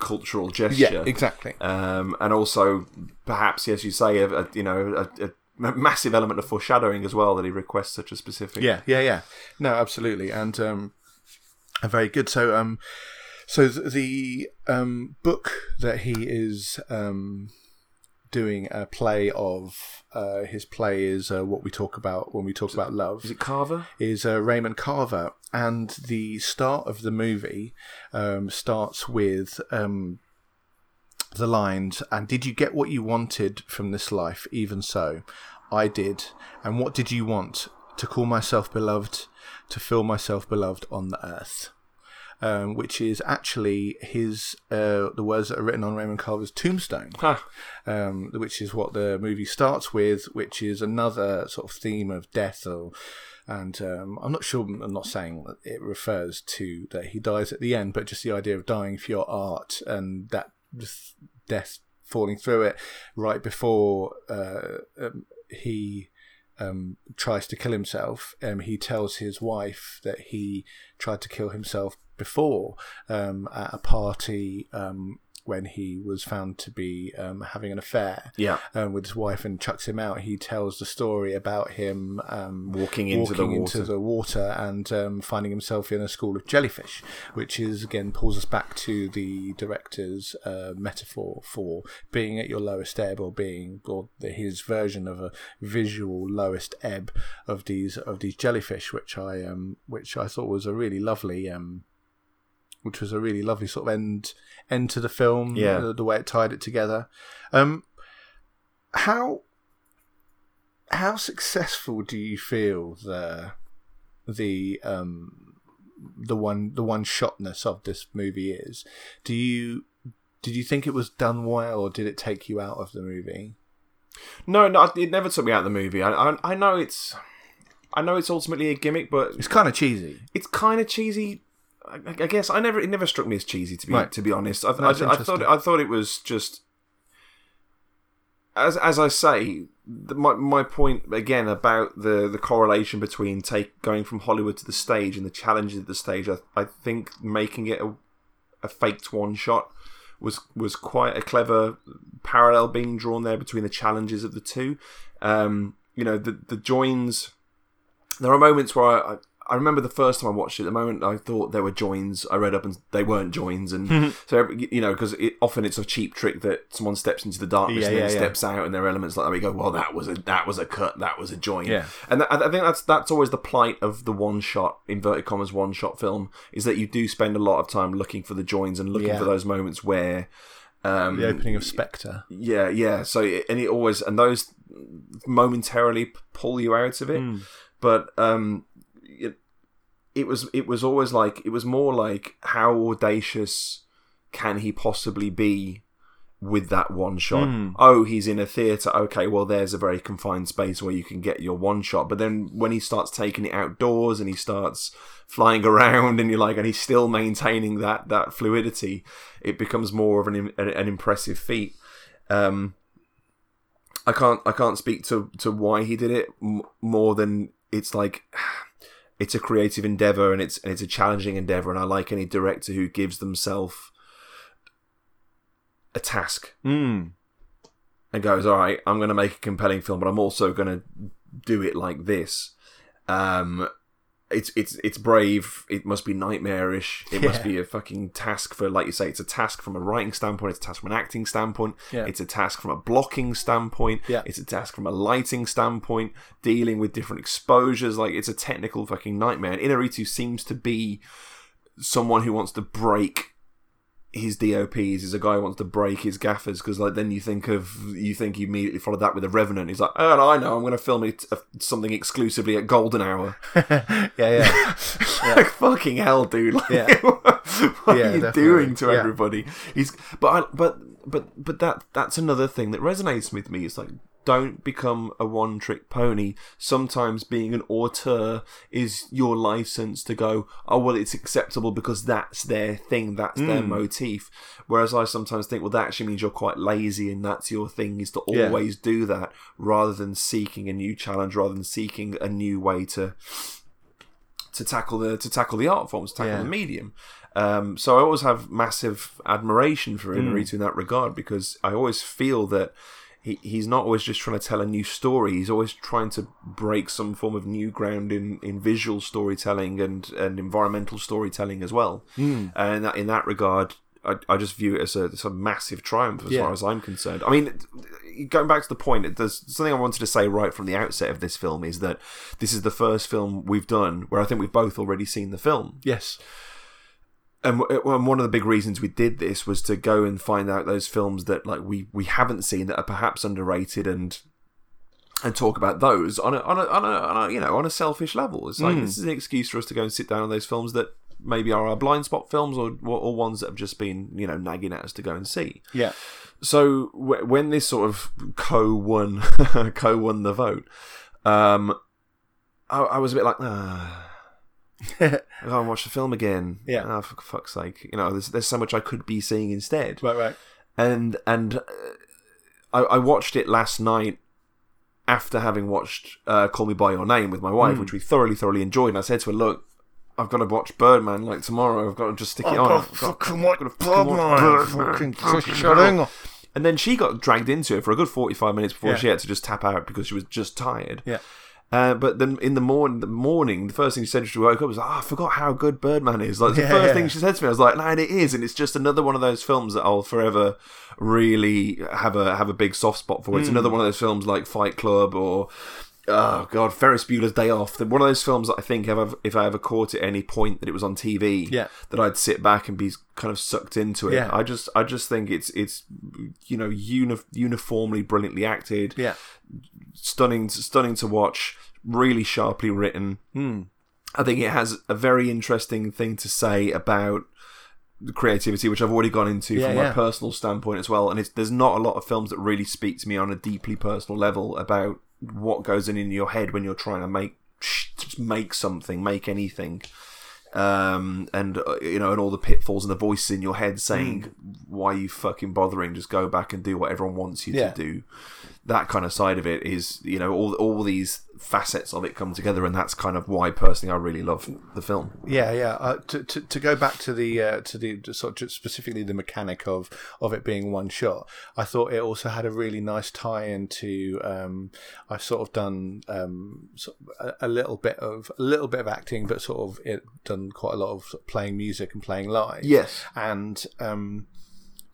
cultural gesture. Yeah, exactly. And also perhaps, as you say, a massive element of foreshadowing as well, that he requests such a specific. Yeah. No, absolutely, and very good. So, the book that he is doing a play of, his play is what we talk about when we talk about love. Is it Carver? Is Raymond Carver, and the start of the movie starts with. The lines, and did you get what you wanted from this life? Even so, I did. And what did you want? To call myself beloved, to feel myself beloved on the earth. which is actually his the words that are written on Raymond Carver's tombstone, which is what the movie starts with, which is another sort of theme of death. And I'm not sure, I'm not saying that it refers to that he dies at the end, but just the idea of dying for your art and that death falling through it right before he tries to kill himself. He tells his wife that he tried to kill himself before at a party when he was found to be having an affair with his wife, and chucks him out. He tells the story about him walking into the water and finding himself in a school of jellyfish, which is, again, pulls us back to the director's metaphor for being at your lowest ebb, or being, or his version of a visual lowest ebb of these jellyfish, which I thought was a really lovely. Which was a really lovely sort of end to the film, the way it tied it together. How successful do you feel the one shotness of this movie is? Did you think it was done well, or did it take you out of the movie? No, it never took me out of the movie. I know it's ultimately a gimmick, but it's kind of cheesy. I guess it never struck me as cheesy, to be honest. I thought it was just, as I say, my point again about the correlation between going from Hollywood to the stage and the challenges of the stage. I think making it a faked one shot was quite a clever parallel being drawn there between the challenges of the two. The joins. There are moments where I remember the first time I watched it, the moment I thought there were joins, I read up and they weren't joins. And so, because often it's a cheap trick that someone steps into the darkness and then steps out, and there are elements like that. We go, well, that was a cut, that was a join. Yeah. And I think that's always the plight of the one-shot, inverted commas, one-shot film, is that you do spend a lot of time looking for the joins and looking for those moments where... the opening of Spectre. Yeah. So, and those momentarily pull you out of it. Mm. But... It was always like, it was more like, how audacious can he possibly be with that one shot? Mm. Oh, he's in a theatre. Okay, well, there's a very confined space where you can get your one shot. But then when he starts taking it outdoors and he starts flying around, and you're like, and he's still maintaining that fluidity, it becomes more of an impressive feat. I can't speak to why he did it more than it's like. It's a creative endeavor, and it's a challenging endeavor, and I like any director who gives themselves a task and goes, all right, I'm going to make a compelling film, but I'm also going to do it like this. It's brave. It must be nightmarish. It must be a fucking task for, like you say, it's a task from a writing standpoint. It's a task from an acting standpoint. Yeah. It's a task from a blocking standpoint. Yeah. It's a task from a lighting standpoint. Dealing with different exposures, like it's a technical fucking nightmare. And Inarritu seems to be someone who wants to break his DOPs. Is a guy who wants to break his gaffers, because like then you immediately follow that with The Revenant. He's like, oh no, I know, I'm going to film it something exclusively at golden hour. Like, fucking hell, dude! Like, what are you doing to everybody? But that's another thing that resonates with me. It's like, don't become a one-trick pony. Sometimes being an auteur is your license to go, oh, well, it's acceptable because that's their thing, that's their motif. Whereas I sometimes think, well, that actually means you're quite lazy, and that's your thing, is to always do that, rather than seeking a new challenge, rather than seeking a new way to tackle the art forms, the medium. So I always have massive admiration for Inarritu in that regard, because I always feel that he's not always just trying to tell a new story. He's always trying to break some form of new ground in visual storytelling and environmental storytelling as well. And in that regard, I just view it as a massive triumph as far as I'm concerned. I mean, going back to the point, there's something I wanted to say right from the outset of this film, is that this is the first film we've done where I think we've both already seen the film. Yes. And one of the big reasons we did this was to go and find out those films that like we haven't seen, that are perhaps underrated, and talk about those on a selfish level. It's like, this is an excuse for us to go and sit down on those films that maybe are our blind spot films, or ones that have just been, you know, nagging at us to go and see. Yeah. So when this sort of co-won the vote, I was a bit like, I can't watch the film again. Yeah. Oh, for fuck's sake. You know, there's so much I could be seeing instead. Right. And I watched it last night after having watched Call Me By Your Name with my wife, which we thoroughly enjoyed. And I said to her, look, I've got to watch Birdman like tomorrow. I've got to just stick it on. I've got to fucking watch Birdman. And then she got dragged into it for a good 45 minutes before she had to just tap out because she was just tired. Yeah. But then in the morning, the first thing she said when she woke up was, I forgot how good Birdman is. Like, the first thing she said to me, I was like, no, and it is. And it's just another one of those films that I'll forever really have a big soft spot for. It's another one of those films like Fight Club or, oh God, Ferris Bueller's Day Off. One of those films that I think if I ever caught at any point that it was on TV, that I'd sit back and be kind of sucked into it. Yeah. I just think it's you know, uniformly brilliantly acted. Yeah. Stunning to watch. Really sharply written. I think it has a very interesting thing to say about the creativity, which I've already gone into from my personal standpoint as well. And there's not a lot of films that really speak to me on a deeply personal level about what goes in your head when you're trying to make anything, and all the pitfalls and the voices in your head saying, "Why are you fucking bothering? Just go back and do what everyone wants you to do." That kind of side of it is, you know, all these facets of it come together, and that's kind of why personally I really love the film. To go back to the sort of specifically the mechanic of it being one shot, I thought it also had a really nice tie-in to I've sort of done a little bit of acting, but sort of it done quite a lot of playing music and playing live. Yes, and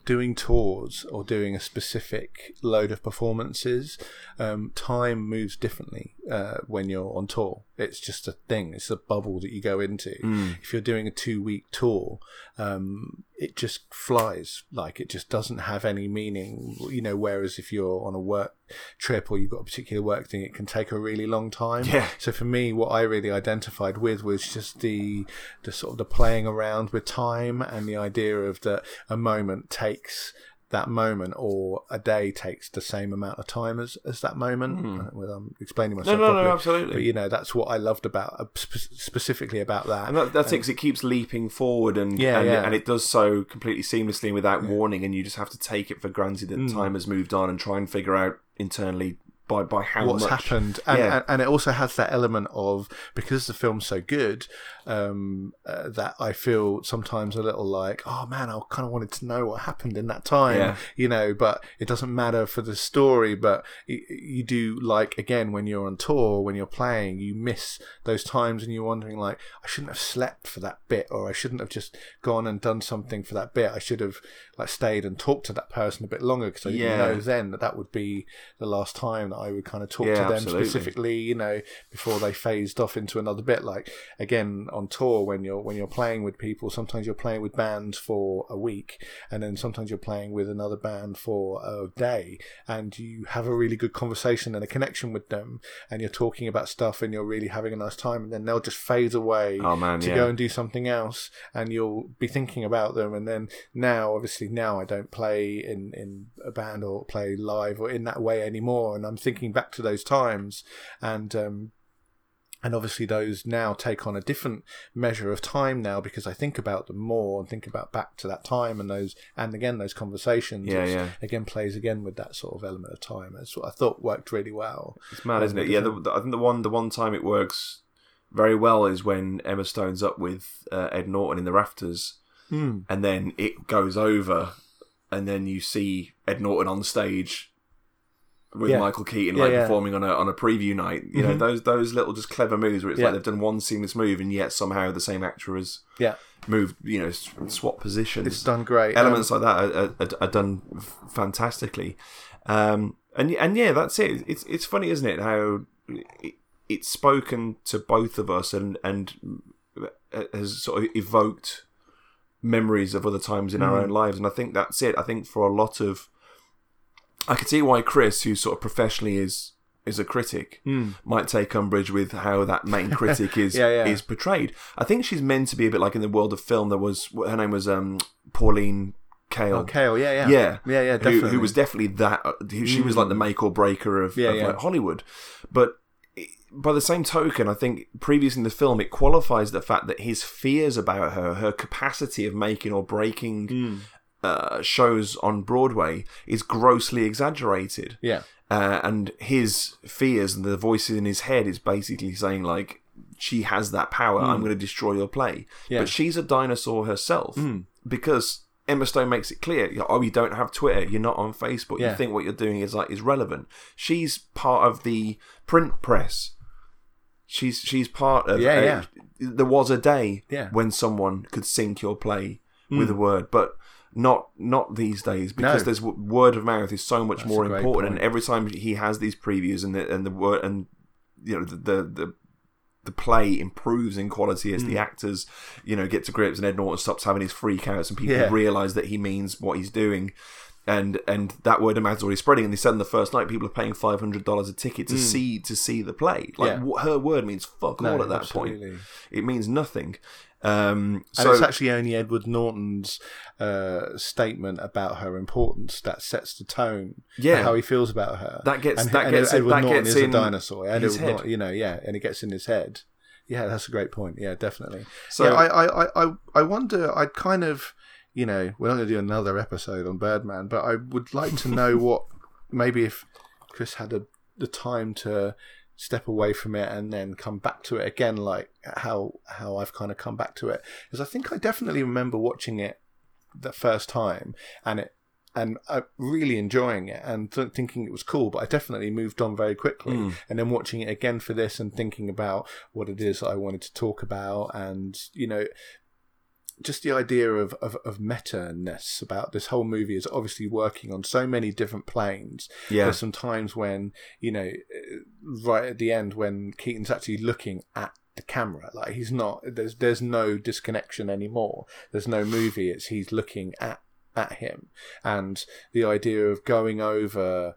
doing tours or doing a specific load of performances, time moves differently when you're on tour. It's just a thing. It's a bubble that you go into. If you're doing a 2-week tour, it just flies. Like, it just doesn't have any meaning, you know, whereas if you're on a work trip or you've got a particular work thing, it can take a really long time. Yeah. So for me, what I really identified with was just the sort of the playing around with time and the idea of that a moment takes that moment, or a day takes the same amount of time as that moment. Well, I'm explaining myself properly. No, absolutely. But, you know, that's what I loved about specifically about that. And that's it, because it keeps leaping forward and it does so completely seamlessly and without warning, and you just have to take it for granted that time has moved on and try and figure out internally by how what's much happened. And it also has that element of, because the film's so good, that I feel sometimes a little like, oh man, I kind of wanted to know what happened in that time, you know, but it doesn't matter for the story. But you do, like, again, when you're on tour, when you're playing, you miss those times and you're wondering, like, I shouldn't have slept for that bit, or I shouldn't have just gone and done something for that bit. I should have, like, stayed and talked to that person a bit longer, because I didn't know then that would be the last time that I would kind of talk to them specifically, you know, before they phased off into another bit. Like, again, on tour, when you're playing with people, sometimes you're playing with bands for a week, and then sometimes you're playing with another band for a day, and you have a really good conversation and a connection with them, and you're talking about stuff and you're really having a nice time, and then they'll just fade away to go and do something else, and you'll be thinking about them. And then now I don't play in a band or play live or in that way anymore, and I'm thinking back to those times, and obviously those now take on a different measure of time now, because I think about them more and think about back to that time and those, and again, those conversations. Again, plays again with that sort of element of time. That's what I thought worked really well. It's mad, isn't it? Yeah, I think the one time it works very well is when Emma Stone's up with Ed Norton in the rafters, and then it goes over, and then you see Ed Norton on stage with Michael Keaton, performing on a preview night. You know, those little just clever moves where it's like they've done one seamless move, and yet somehow the same actor has moved, you know, swap positions. It's done great. Elements like that are done fantastically. And that's it. It's funny, isn't it, how it's spoken to both of us and has sort of evoked memories of other times in our own lives. And I think that's it. I think for a lot of, I can see why Chris, who sort of professionally is is a critic might take umbrage with how that main critic is is portrayed. I think she's meant to be a bit like in the world of film. There was her name was Pauline Kael. Oh, Kael, yeah, definitely. Who was definitely that? She was like the make or breaker of like Hollywood. But by the same token, I think previously in the film, it qualifies the fact that his fears about her, her capacity of making or breaking shows on Broadway, is grossly exaggerated. Yeah. And his fears and the voices in his head is basically saying, like, she has that power, I'm going to destroy your play. Yeah. But she's a dinosaur herself because Emma Stone makes it clear, you don't have Twitter, you're not on Facebook, you think what you're doing is relevant. She's part of the print press. She's part of... There was a day when someone could sink your play with a word, but... Not these days, because there's word of mouth is so much more important, and every time he has these previews and the word and the play improves in quality as the actors get to grips and Ed Norton stops having his freakouts and people realise that he means what he's doing, and that word of mouth is already spreading. And they said on the first night people are paying $500 a ticket to see the play. Like her word means fuck all at that point. It means nothing. And it's actually only Edward Norton's statement about her importance that sets the tone for how he feels about her. Edward Norton gets is a dinosaur. And it gets in his head. Yeah, that's a great point. Yeah, definitely. So I wonder. I'd kind of, we're not going to do another episode on Birdman, but I would like to know what maybe if Chris had the time to step away from it and then come back to it again, like how I've kind of come back to it, because I think I definitely remember watching it the first time and really enjoying it and thinking it was cool, but I definitely moved on very quickly and then watching it again for this and thinking about what it is I wanted to talk about, and just the idea of meta-ness about this whole movie is obviously working on so many different planes. Yeah. There's some times when, right at the end when Keaton's actually looking at the camera, like he's not, there's no disconnection anymore. There's no movie, it's he's looking at him. And the idea of going over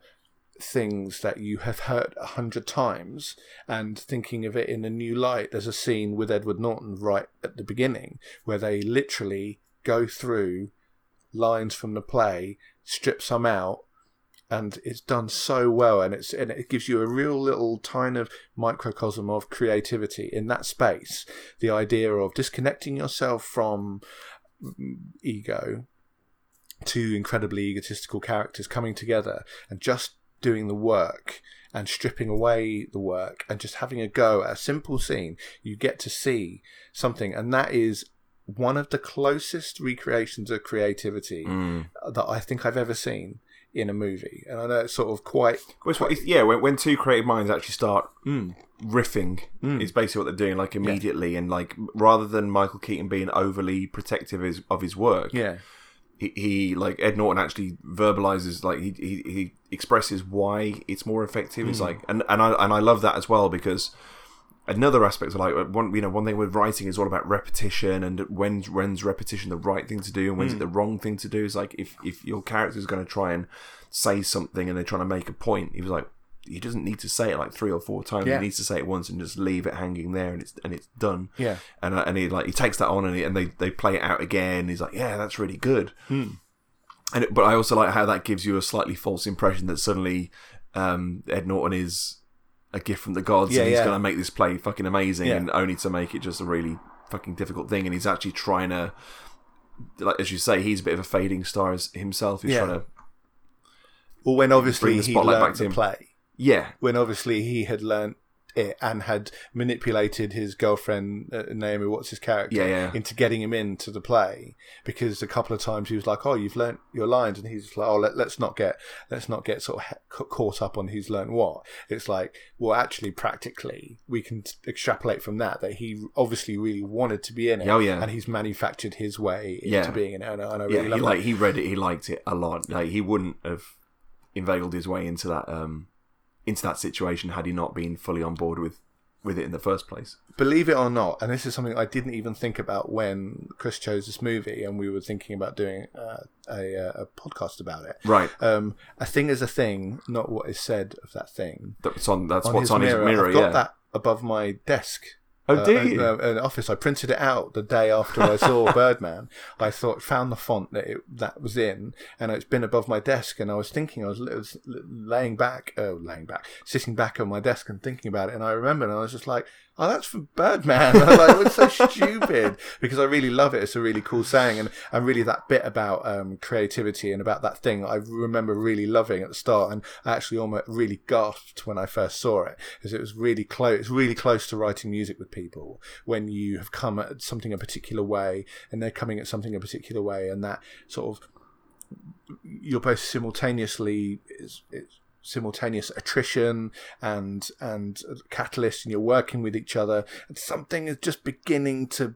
things that you have heard 100 times and thinking of it in a new light. There's a scene with Edward Norton right at the beginning where they literally go through lines from the play, strip some out, and it's done so well, and it gives you a real little tiny of microcosm of creativity in that space. The idea of disconnecting yourself from ego, two incredibly egotistical characters coming together and just doing the work and stripping away the work and just having a go at a simple scene, you get to see something. And that is one of the closest recreations of creativity that I think I've ever seen in a movie. And I know it's sort of quite... Yeah, when two creative minds actually start riffing is basically what they're doing, like immediately. Yeah. And like rather than Michael Keaton being overly protective of his work... Yeah. He like Ed Norton actually verbalizes, like he expresses why it's more effective. It's like and I love that as well, because another aspect of like one thing with writing is all about repetition, and when's repetition the right thing to do and when's it the wrong thing to do. Is like if your character is going to try and say something and they're trying to make a point, he was like, he doesn't need to say it like 3 or 4 times. Yeah. He needs to say it once and just leave it hanging there, and it's done. Yeah. And he like he takes that on, and they play it out again. He's like, yeah, that's really good. But I also like how that gives you a slightly false impression that suddenly Ed Norton is a gift from the gods, and he's going to make this play fucking amazing, and only to make it just a really fucking difficult thing. And he's actually trying to, like as you say, he's a bit of a fading star himself. He's trying to. Well, when obviously bring the spotlight back to him. Play. Yeah, when obviously he had learnt it and had manipulated his girlfriend Naomi Watts' character into getting him into the play, because a couple of times he was like, "Oh, you've learnt your lines," and he's like, "Oh, let's not get sort of caught up on who's learnt what." It's like, well, actually, practically, we can extrapolate from that he obviously really wanted to be in it, and he's manufactured his way into being in it. And I really love that. He read it, he liked it a lot. Like he wouldn't have inveigled his way into that situation had he not been fully on board with with it in the first place. Believe it or not, and this is something I didn't even think about when Chris chose this movie and we were thinking about doing a podcast about it. Right. A thing is a thing, not what is said of that thing. That's what's on his mirror, yeah. I've got that above my desk. Oh, do you? In the office. I printed it out the day after I saw Birdman. I found the font that was in, and it's been above my desk. And I was thinking, I was sitting back on my desk and thinking about it. And I remembered, and I was just like, oh, that's for Birdman. I was like, it's so stupid, because I really love it. It's a really cool saying. And really that bit about creativity and about that thing, I remember really loving at the start. And I actually almost really gasped when I first saw it, because it was really close. It's really close to writing music with people, when you have come at something a particular way and they're coming at something a particular way. And that sort of, you're both simultaneous attrition and catalyst, and you're working with each other, and something is beginning to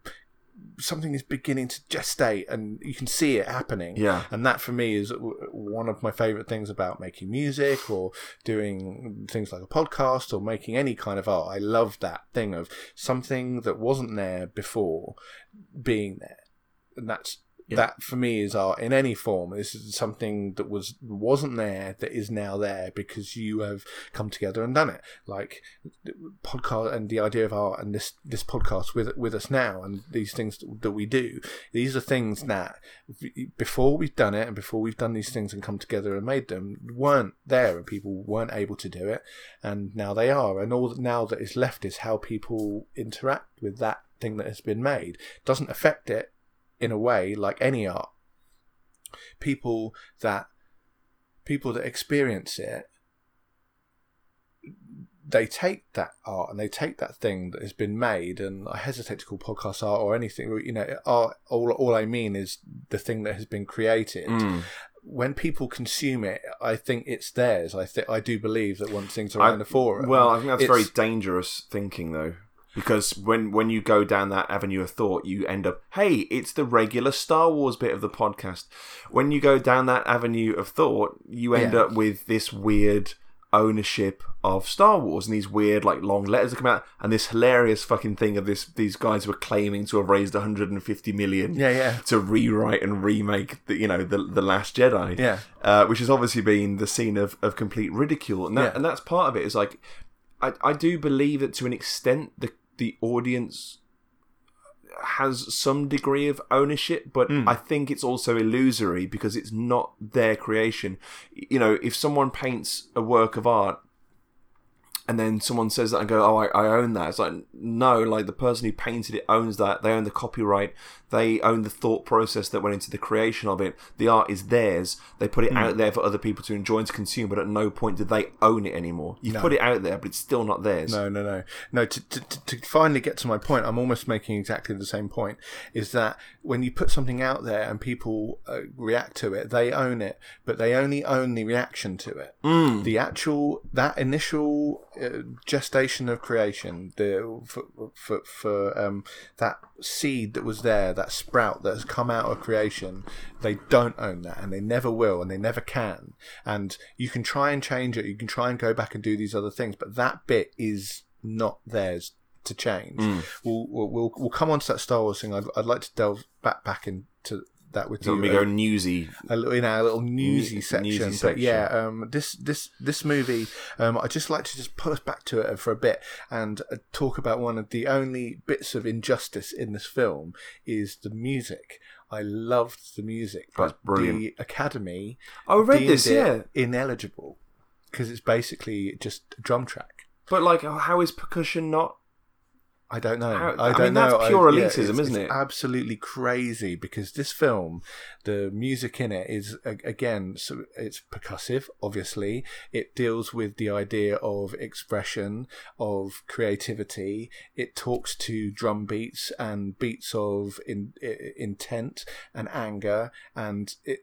gestate, and you can see it happening. Yeah. And that for me is one of my favorite things about making music or doing things like a podcast or making any kind of art. I love that thing of something that wasn't there before being there. And that's, yeah, that for me is art in any form. This is something that wasn't there that is now there because you have come together and done it. Like podcast and the idea of art, and this podcast with us now, and these things that we do. These are things that before we've done it and before we've done these things and come together and made them weren't there, and people weren't able to do it, and now they are. And all that now that is left is how people interact with that thing that has been made. It doesn't affect it in a way like any art. People that experience it, they take that art and they take that thing that has been made. And I hesitate to call podcasts art or anything, art. All I mean is the thing that has been created. Mm. When people consume it, I think it's theirs. I do believe that once things are around the forum. Well, I think that's very dangerous thinking, though. Because when you go down that avenue of thought, you end up, hey, it's the regular Star Wars bit of the podcast. When you go down that avenue of thought, you end up with this weird ownership of Star Wars, and these weird long letters that come out, and this hilarious fucking thing of these guys were claiming to have raised 150 million to rewrite and remake the Last Jedi, which has obviously been the scene of complete ridicule, and that's part of it. Is like, I do believe that to an extent the audience has some degree of ownership, but I think it's also illusory, because it's not their creation. If someone paints a work of art and then someone says that and go, oh, I own that. It's like, no, the person who painted it owns that. They own the copyright. They own the thought process that went into the creation of it. The art is theirs. They put it out there for other people to enjoy and to consume, but at no point do they own it anymore. You put it out there, but it's still not theirs. No. To finally get to my point, I'm almost making exactly the same point, is that when you put something out there and people react to it, they own it, but they only own the reaction to it. Mm. The actual, that initial gestation of creation, for that seed that was there, that sprout that has come out of creation, they don't own that, and they never will, and they never can. And you can try and change it, you can try and go back and do these other things, but that bit is not theirs to change. We'll come on to that Star Wars thing. I'd like to delve back into that with you. We go newsy, a little newsy section. But yeah, this movie, I'd just like to pull us back to it for a bit and talk about one of the only bits of injustice in this film is the music. I loved the music. That's brilliant. The Academy, I read this, ineligible, because it's basically just a drum track. But how is percussion not? I don't know. I mean, that's pure elitism, isn't it? It's absolutely crazy, because this film, the music in it is, again, so it's percussive, obviously. It deals with the idea of expression, of creativity. It talks to drum beats and beats of intent and anger, and it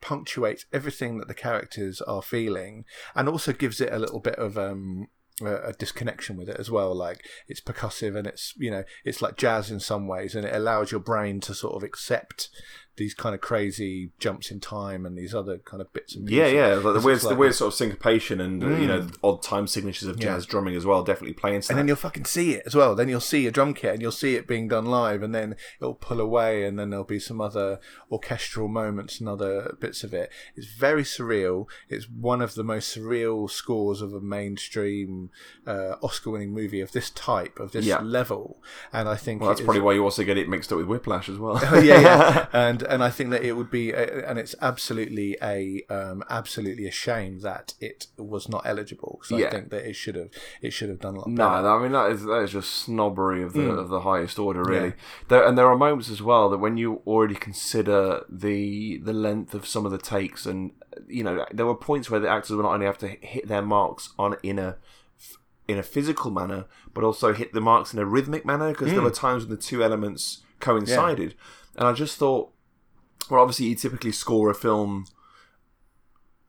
punctuates everything that the characters are feeling, and also gives it a little bit of a disconnection with it as well. Like, it's percussive, and it's like jazz in some ways, and it allows your brain to sort of accept these kind of crazy jumps in time and these other kind of bits and pieces. Yeah, yeah. Like the weird sort of syncopation and you know, odd time signatures of jazz drumming as well definitely play into that. And then you'll fucking see it as well. Then you'll see a drum kit and you'll see it being done live, and then it'll pull away, and then there'll be some other orchestral moments and other bits of it. It's very surreal. It's one of the most surreal scores of a mainstream Oscar-winning movie of this type, of this level. And I think that's probably why you also get it mixed up with Whiplash as well. And I think that it would be, and it's absolutely a shame that it was not eligible, because I think that it should have done a lot better. No, I mean that is just snobbery of the highest order, really. Yeah. There are moments as well that when you already consider the length of some of the takes, and you know there were points where the actors would not only have to hit their marks on in a physical manner, but also hit the marks in a rhythmic manner, because there were times when the two elements coincided. And I just thought, well, obviously you typically score a film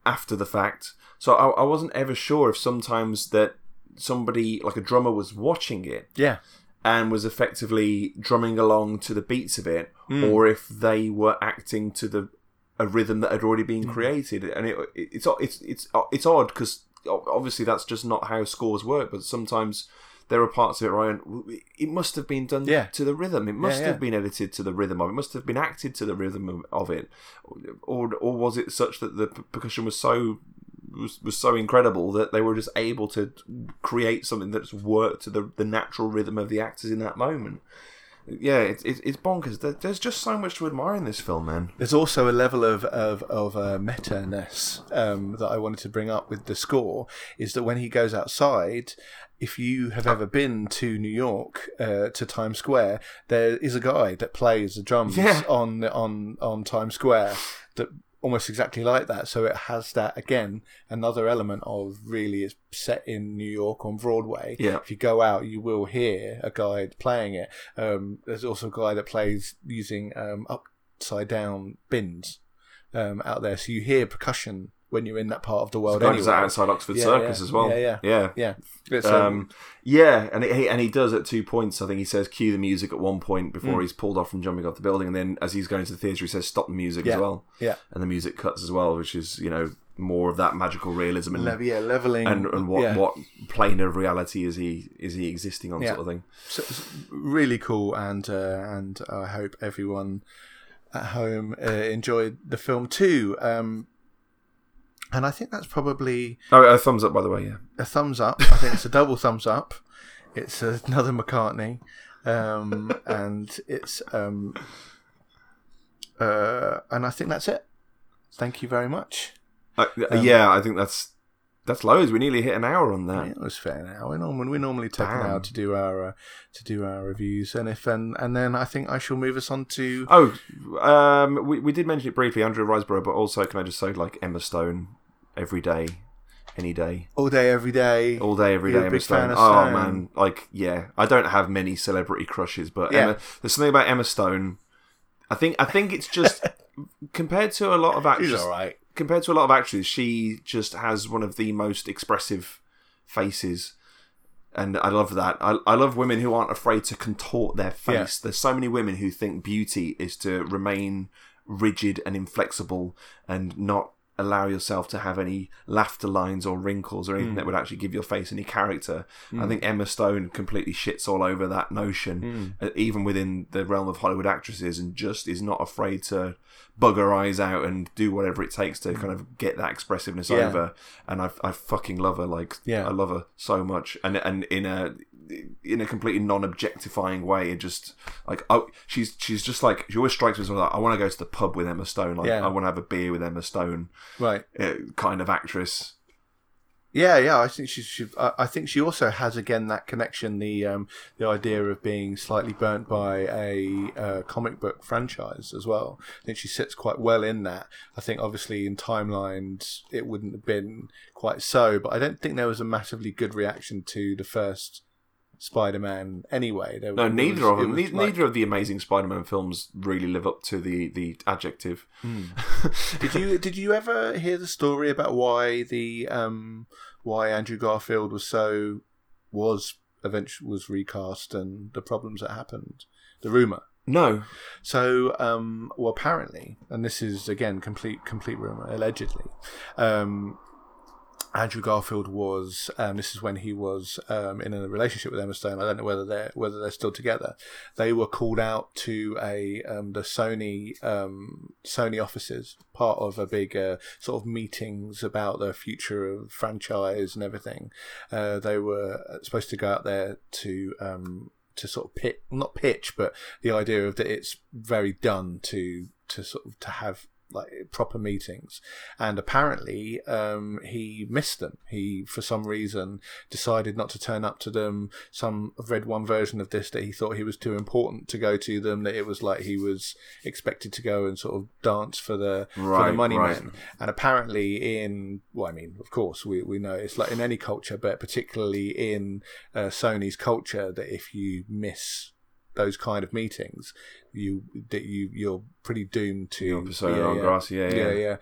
after the fact, so I wasn't ever sure if sometimes that somebody, like a drummer, was watching it and was effectively drumming along to the beats of it, or if they were acting to a rhythm that had already been created. And it's odd, because obviously that's just not how scores work, but sometimes there are parts of it, Ryan, it must have been done to the rhythm, it must have been edited to the rhythm of it, must have been acted to the rhythm of it, or was it such that the percussion was so incredible that they were just able to create something that's worked to the natural rhythm of the actors in that moment. Yeah, it's bonkers. There's just so much to admire in this film, man. There's also a level of meta-ness that I wanted to bring up with the score, is that when he goes outside, if you have ever been to New York, to Times Square, there is a guy that plays the drums on Times Square that almost exactly like that. So it has that, again, another element of really it's set in New York on Broadway. Yeah. If you go out, you will hear a guy playing it. There's also a guy that plays using upside down bins out there. So you hear percussion when you're in that part of the world anyway. It's like outside Oxford Circus as well. And he does at 2 points. I think he says cue the music at one point before he's pulled off from jumping off the building, and then as he's going to the theatre he says stop the music as well. Yeah. And the music cuts as well, which is, you know, more of that magical realism and leveling and what plane of reality is he existing on, sort of thing. So it's really cool, and I hope everyone at home enjoyed the film too. And I think that's probably... Oh, a thumbs up, by the way, yeah. A thumbs up. I think it's a double thumbs up. It's another McCartney. And it's... and I think that's it. Thank you very much. I think that's loads. We nearly hit an hour on that. Yeah, it was fair an hour. We normally take an hour to do our reviews, and then I think I shall move us on to... we did mention it briefly, Andrea Riseborough, but also can I just say, like, Emma Stone, every day, any day, all day, every day, Emma Stone. Oh man, like I don't have many celebrity crushes, but Emma, there's something about Emma Stone. I think it's just compared to a lot of actors. She's all right. Compared to a lot of actresses, she just has one of the most expressive faces, and I love that. I love women who aren't afraid to contort their face. Yeah. There's so many women who think beauty is to remain rigid and inflexible and not allow yourself to have any laughter lines or wrinkles or anything that would actually give your face any character. I think Emma Stone completely shits all over that notion, even within the realm of Hollywood actresses, and just is not afraid to bug her eyes out and do whatever it takes to kind of get that expressiveness over. And I fucking love her. Like, I love her so much, and in a completely non-objectifying way. It just, like, she's just like, she always strikes me as, like, I want to go to the pub with Emma Stone. Like, I want to have a beer with Emma Stone, right? Kind of actress. I think she also has, again, that connection, the idea of being slightly burnt by a comic book franchise as well. I think she sits quite well in that. I think obviously in Timelines it wouldn't have been quite so, but I don't think there was a massively good reaction to the first Spider-Man anyway. Neither of the Amazing Spider-Man films really live up to the adjective. Did you ever hear the story about why Andrew Garfield was eventually was recast and the problems that happened. The rumor. No. So, well, apparently, and this is again complete rumor, allegedly. Andrew Garfield was, this is when he was in a relationship with Emma Stone. I don't know whether they're still together. They were called out to the Sony offices, part of a big sort of meetings about the future of franchise and everything. They were supposed to go out there to sort of not pitch, but the idea of that it's very done to have like proper meetings, and apparently he missed them. He, for some reason, decided not to turn up to them. I've read one version of this that he thought he was too important to go to them. That it was like he was expected to go and sort of dance for the money man. And apparently, of course, we know it's like in any culture, but particularly in Sony's culture, that if you miss those kind of meetings, you're pretty doomed to your persona on grass. Yeah.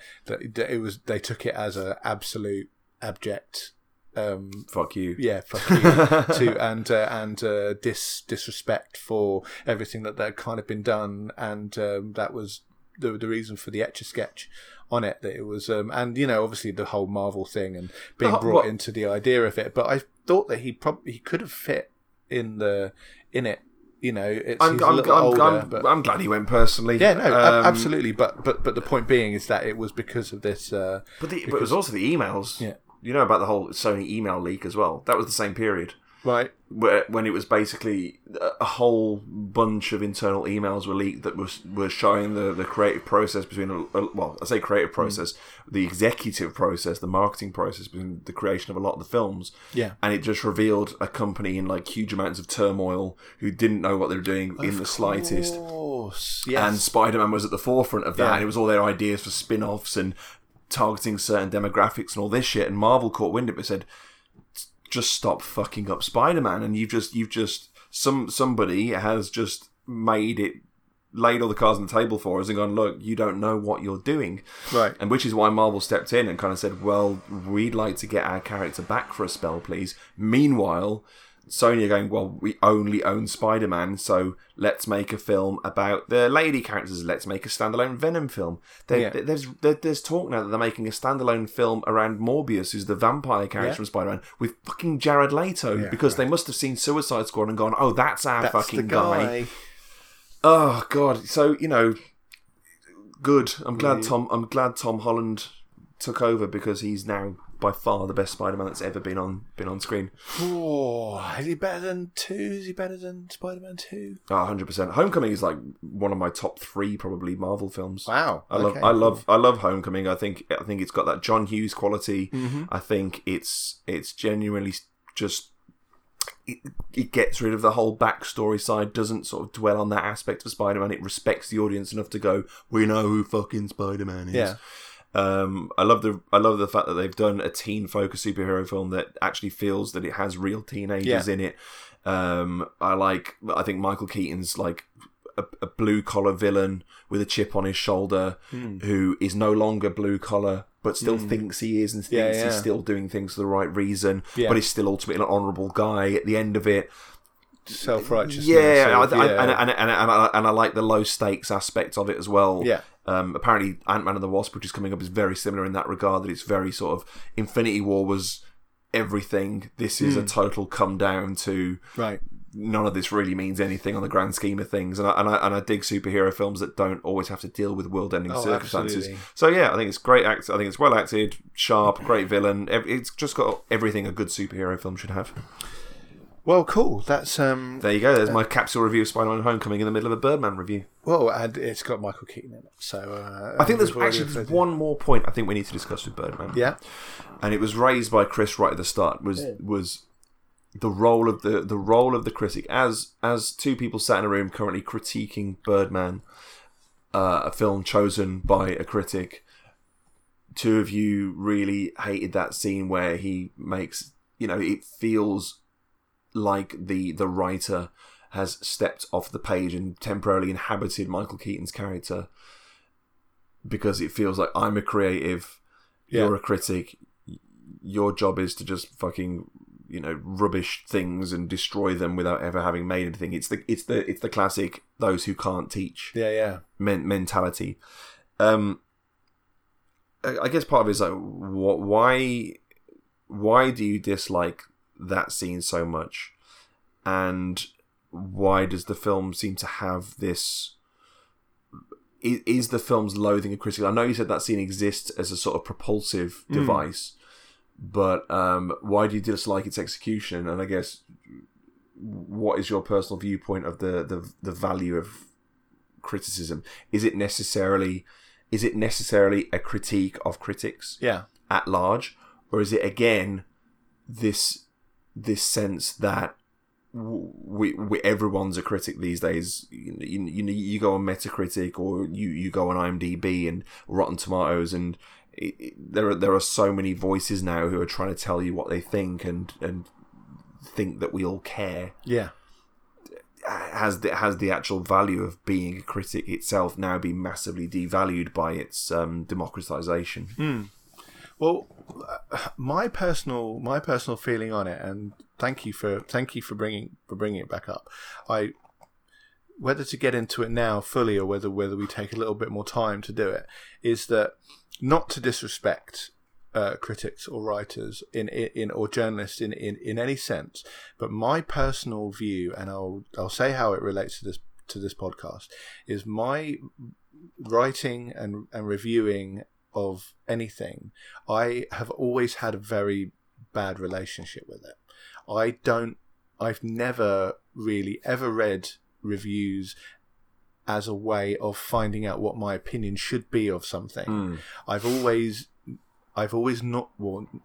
They took it as an absolute abject fuck you. Yeah, fuck you. and disrespect for everything that kind of been done, and that was the reason for the Etch-a-Sketch on it. That it was, and you know, obviously the whole Marvel thing and being brought into the idea of it. But I thought that he could have fit in it. You know, I'm glad he went personally. Yeah, no, absolutely. But the point being is that it was because of this. But it was also the emails. Yeah, you know about the whole Sony email leak as well. That was the same period, right? When it was basically a whole bunch of internal emails were leaked that were showing the creative process between I say creative process, the executive process, the marketing process between the creation of a lot of the films. Yeah, and it just revealed a company in like huge amounts of turmoil who didn't know what they were doing in the slightest. Of course, yes. And Spider-Man was at the forefront of that, and it was all their ideas for spin-offs and targeting certain demographics and all this shit. And Marvel caught wind of it and said, just stop fucking up Spider-Man, and you've just somebody has just laid all the cards on the table for us and gone, look, you don't know what you're doing, right? And which is why Marvel stepped in and kind of said, well, we'd like to get our character back for a spell, please. Meanwhile, Sony are going, well, we only own Spider-Man, so let's make a film about the lady characters. Let's make a standalone Venom film. There's talk now that they're making a standalone film around Morbius, who's the vampire character from Spider-Man, with fucking Jared Leto, because they must have seen Suicide Squad and gone, oh, that's fucking the guy. Oh, God. So, you know, good. I'm glad Tom Holland took over, because he's now by far the best Spider-Man that's ever been on screen. Oh, is he better than 2? Is he better than Spider-Man 2? Oh, 100%. Homecoming is like one of my top 3 probably Marvel films. Wow. I love Homecoming. I think it's got that John Hughes quality. Mm-hmm. I think it's genuinely just it gets rid of the whole backstory side, doesn't sort of dwell on that aspect of Spider-Man. It respects the audience enough to go, we know who fucking Spider-Man is. Yeah. I love the fact that they've done a teen-focused superhero film that actually feels that it has real teenagers in it. I think Michael Keaton's like a blue-collar villain with a chip on his shoulder who is no longer blue-collar but still thinks he is, and thinks he's still doing things for the right reason, but is still ultimately an honourable guy at the end of it. Self-righteousness. I like the low-stakes aspect of it as well. Yeah. Apparently Ant-Man and the Wasp, which is coming up, is very similar in that regard, that it's very sort of Infinity War was everything. This is a total come down to none of this really means anything on the grand scheme of things. And I dig superhero films that don't always have to deal with world-ending circumstances. Absolutely. So yeah, I think it's great. I think it's well acted, sharp, great villain. It's just got everything a good superhero film should have. Well, cool. That's there you go. There's my capsule review of Spider-Man Homecoming in the middle of a Birdman review. Well, and it's got Michael Keaton in it. So I think there's one more point I think we need to discuss with Birdman. Yeah, and it was raised by Chris right at the start. Was the role of the critic as two people sat in a room currently critiquing Birdman, a film chosen by a critic. Two of you really hated that scene where he makes, you know, it feels like the writer has stepped off the page and temporarily inhabited Michael Keaton's character, because it feels like, I'm a creative, you're a critic, your job is to just fucking you know, rubbish things and destroy them without ever having made anything. It's the classic those who can't teach. Yeah. Mentality. I guess part of it is like, why do you dislike that scene so much, and why does the film seem to have this? Is the film's loathing of criticism? I know you said that scene exists as a sort of propulsive device, but why do you dislike its execution? And I guess, what is your personal viewpoint of the value of criticism? Is it necessarily a critique of critics? Yeah. At large, or is it again this sense that we everyone's a critic these days? You go on Metacritic, or you go on IMDb and Rotten Tomatoes, and there are so many voices now who are trying to tell you what they think and think that we all care. Yeah. Has the actual value of being a critic itself now been massively devalued by its democratization? Well, my personal feeling on it, and thank you for bringing it back up. Whether to get into it now fully or whether we take a little bit more time to do it, is that not to disrespect critics or writers in or journalists in any sense, but my personal view, and I'll say how it relates to this podcast, is my writing and reviewing of anything, I have always had a very bad relationship with it. I've never really ever read reviews as a way of finding out what my opinion should be of something. I've always not worn.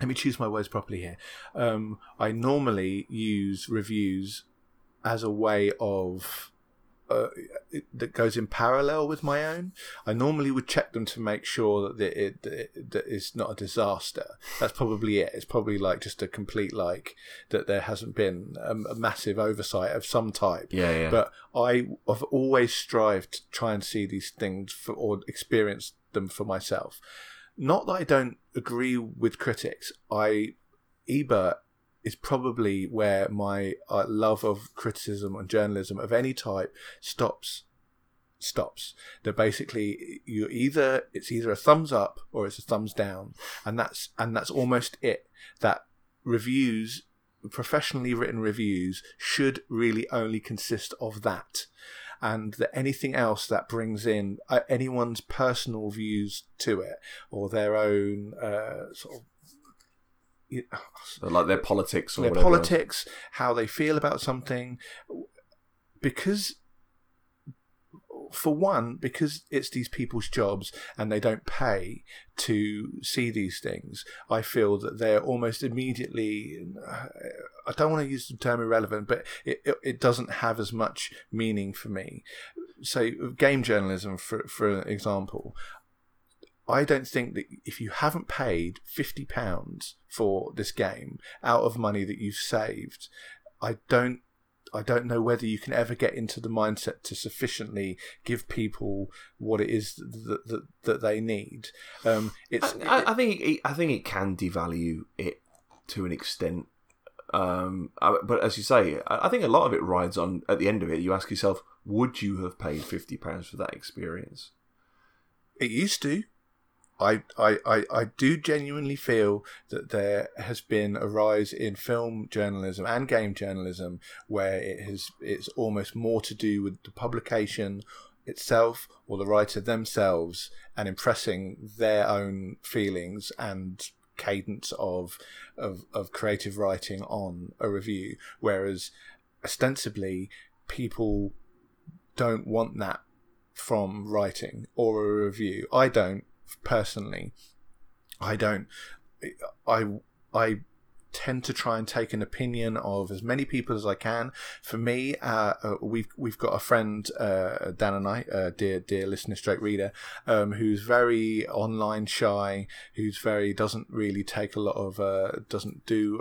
Let me choose my words properly here. I normally use reviews as a way of that goes in parallel with my own. I normally would check them to make sure that it's not a disaster. That's probably it. It's probably like just a complete, like, that there hasn't been a massive oversight of some type. Yeah. But I've always strived to try and see these things or experience them for myself. Not that I don't agree with critics. Ebert is probably where my love of criticism and journalism of any type stops. That basically it's either a thumbs up or it's a thumbs down, and that's almost it. That reviews, professionally written reviews, should really only consist of that. And that anything else that brings in anyone's personal views to it, or their own sort of, you know, so like their politics, or whatever. Politics, how they feel about something, because for one, because it's these people's jobs and they don't pay to see these things, I feel that they're almost immediately, I don't want to use the term irrelevant, but it doesn't have as much meaning for me. So game journalism, for example, I don't think that if you haven't paid £50 for this game out of money that you've saved, I don't know whether you can ever get into the mindset to sufficiently give people what it is that they need. I think it can devalue it to an extent, but as you say, I think a lot of it rides on. At the end of it, you ask yourself, would you have paid £50 for that experience? It used to. I do genuinely feel that there has been a rise in film journalism and game journalism where it's almost more to do with the publication itself or the writer themselves and impressing their own feelings and cadence of creative writing on a review, whereas ostensibly people don't want that from writing or a review. I don't. Personally, I tend to try and take an opinion of as many people as I can. For me, we've got a friend, Dan and I, dear listener, straight reader, who's very online shy, doesn't really take a lot of, doesn't do.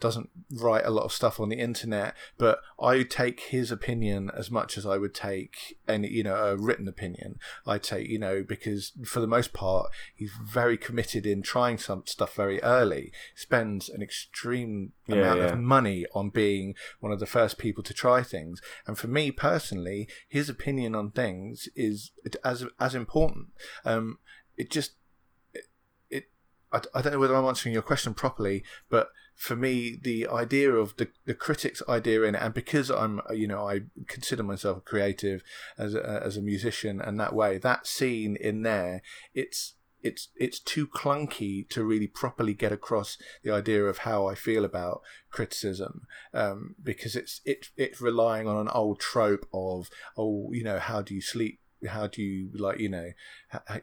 doesn't write a lot of stuff on the internet, but I take his opinion as much as I would take any, you know, a written opinion. I take, you know, because for the most part, he's very committed in trying some stuff very early, spends an extreme amount of money on being one of the first people to try things. And for me personally, his opinion on things is as important. I don't know whether I'm answering your question properly, but for me, the idea of the critic's idea in it, and because I'm, you know, I consider myself a creative as a musician, and that way, that scene in there, it's too clunky to really properly get across the idea of how I feel about criticism, because it's relying on an old trope of, oh, you know, how do you sleep? How do you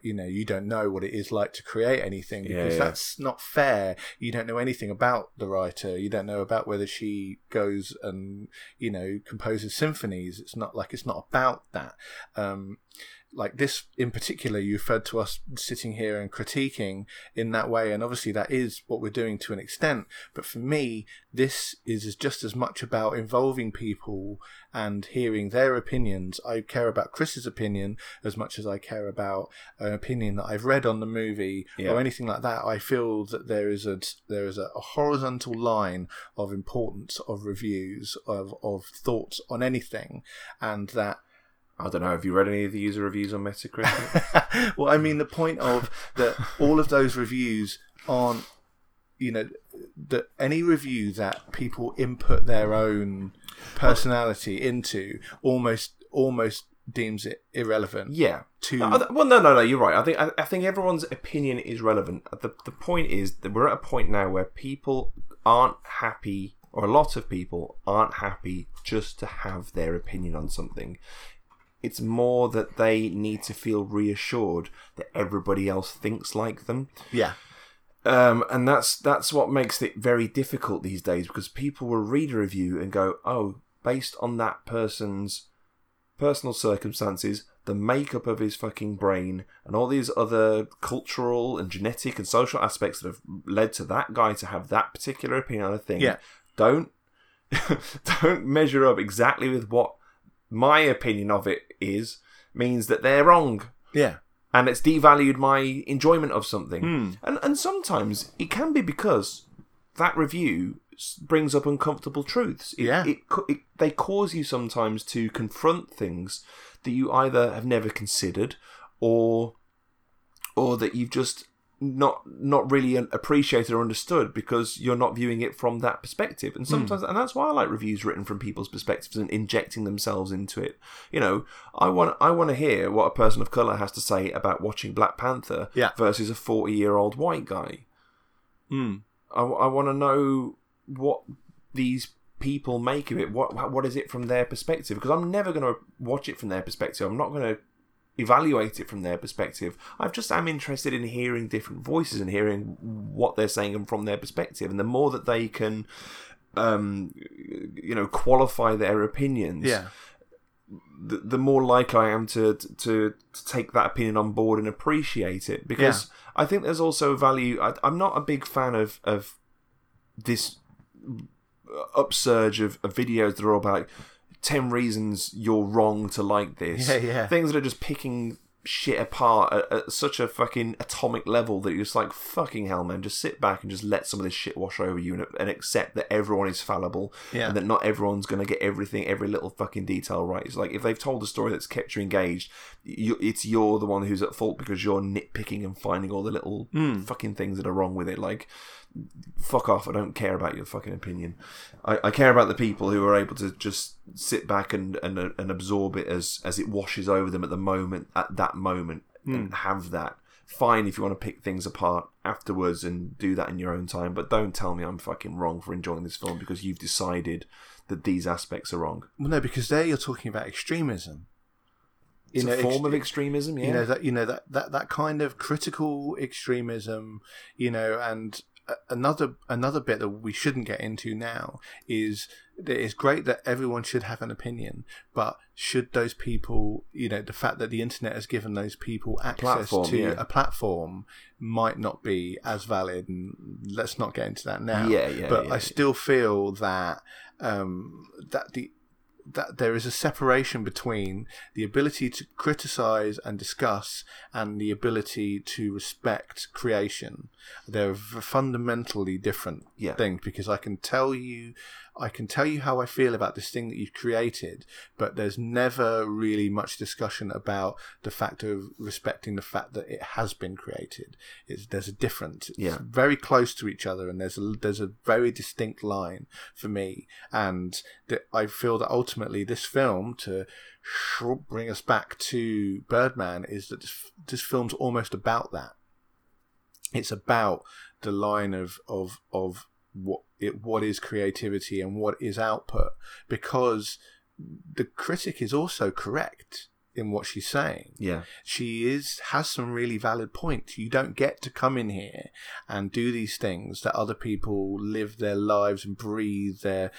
you don't know what it is like to create anything, because that's not fair. You don't know anything about the writer. You don't know about whether she goes and, you know, composes symphonies. It's not about that. Like this in particular, you referred to us sitting here and critiquing in that way, and obviously that is what we're doing to an extent. But for me, this is just as much about involving people and hearing their opinions. I care about Chris's opinion as much as I care about an opinion that I've read on the movie or anything like that. I feel that there is a horizontal line of importance of reviews, of thoughts on anything, and that. I don't know, have you read any of the user reviews on Metacritic? Well, I mean, the point of that all of those reviews aren't, you know, that any review that people input their own personality into almost deems it irrelevant. Yeah. No, you're right. I think everyone's opinion is relevant. The point is that we're at a point now where people aren't happy, or a lot of people aren't happy just to have their opinion on something. It's more that they need to feel reassured that everybody else thinks like them. Yeah. And that's what makes it very difficult these days, because people will read a review and go, oh, based on that person's personal circumstances, the makeup of his fucking brain, and all these other cultural and genetic and social aspects that have led to that guy to have that particular opinion on a thing. Yeah. Don't measure up exactly with what my opinion of it is, means that they're wrong. Yeah. And it's devalued my enjoyment of something. Mm. And sometimes it can be because that review brings up uncomfortable truths. They cause you sometimes to confront things that you either have never considered or that you've just not really appreciated or understood because you're not viewing it from that perspective. And sometimes, and that's why I like reviews written from people's perspectives and injecting themselves into it. You know, I want to hear what a person of colour has to say about watching Black Panther versus a 40-year-old white guy. Mm. I want to know what these people make of it. What is it from their perspective? Because I'm never going to watch it from their perspective. I'm not going to evaluate it from their perspective. I'm interested in hearing different voices and hearing what they're saying and from their perspective. And the more that they can, qualify their opinions, the more likely I am to take that opinion on board and appreciate it. Because I think there's also value. I'm not a big fan of this upsurge of videos that are all about 10 reasons you're wrong to like this. Things that are just picking shit apart at such a fucking atomic level that you're just like, fucking hell, man, just sit back and just let some of this shit wash over you and accept that everyone is fallible and that not everyone's going to get everything, every little fucking detail right. It's like, if they've told a story that's kept you engaged, you're the one who's at fault because you're nitpicking and finding all the little fucking things that are wrong with it. Like, fuck off, I don't care about your fucking opinion. I care about the people who are able to just sit back and absorb it as it washes over them at that moment and have that. Fine if you want to pick things apart afterwards and do that in your own time, but don't tell me I'm fucking wrong for enjoying this film because you've decided that these aspects are wrong. Well, no, because there you're talking about extremism. It's a form of extremism, yeah. You know, that kind of critical extremism, you know, and another bit that we shouldn't get into now is that it's great that everyone should have an opinion, but should those people, you know, the fact that the internet has given those people access to a platform might not be as valid, and let's not get into that now. I still feel that that there is a separation between the ability to criticize and discuss and the ability to respect creation. They're fundamentally different things, because I can tell you how I feel about this thing that you've created, but there's never really much discussion about the fact of respecting the fact that it has been created. There's a difference. It's very close to each other, and there's a very distinct line for me. And I feel that ultimately this film, to bring us back to Birdman, is that this film's almost about that. It's about the line of what is creativity and what is output, because the critic is also correct in what she's saying. Yeah, she has some really valid points. You don't get to come in here and do these things that other people live their lives and breathe their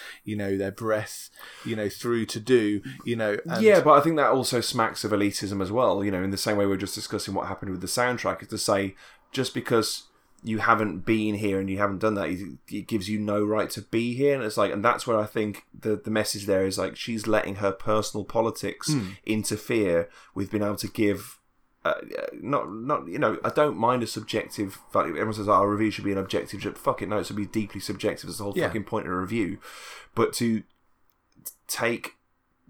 breath, through to do, And yeah, but I think that also smacks of elitism as well. In the same way we were just discussing what happened with the soundtrack, is to say just because you haven't been here and you haven't done that, it gives you no right to be here. And it's like, and that's where I think the message there is, like, she's letting her personal politics interfere with being able to give I don't mind a subjective value. Everyone says our review should be an objective. Fuck it, no, it should be deeply subjective. It's the whole fucking point of a review. But to take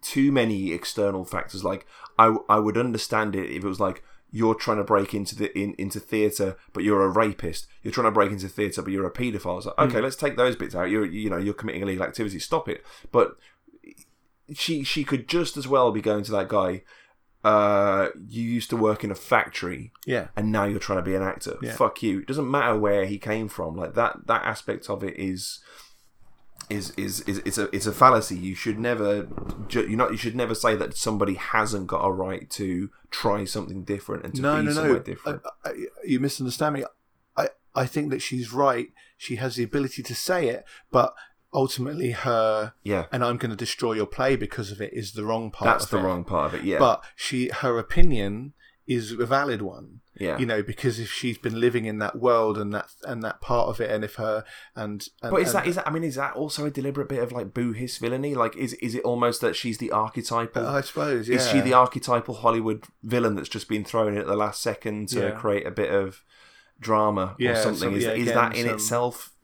too many external factors, like I would understand it if it was like, you're trying to break into theatre, but you're a rapist. You're trying to break into theatre, but you're a paedophile. It's like, okay, let's take those bits out. You're committing illegal activity. Stop it. But she could just as well be going to that guy. You used to work in a factory, and now you're trying to be an actor. Yeah. Fuck you. It doesn't matter where he came from. Like that aspect of it is a fallacy. You should never say that somebody hasn't got a right to try something different and to be somewhere different. You misunderstand me. I think that she's right. She has the ability to say it, but ultimately her and I'm going to destroy your play because of it is the wrong part. That's the wrong part of it. Yeah, but her opinion is a valid one. Yeah, because if she's been living in that world and that part of it, and if her and but is that also a deliberate bit of like boo-hiss villainy? Like, is it almost that she's the archetypal? I suppose. Yeah. Is she the archetypal Hollywood villain that's just been thrown in at the last second to create a bit of drama or something? Is that in itself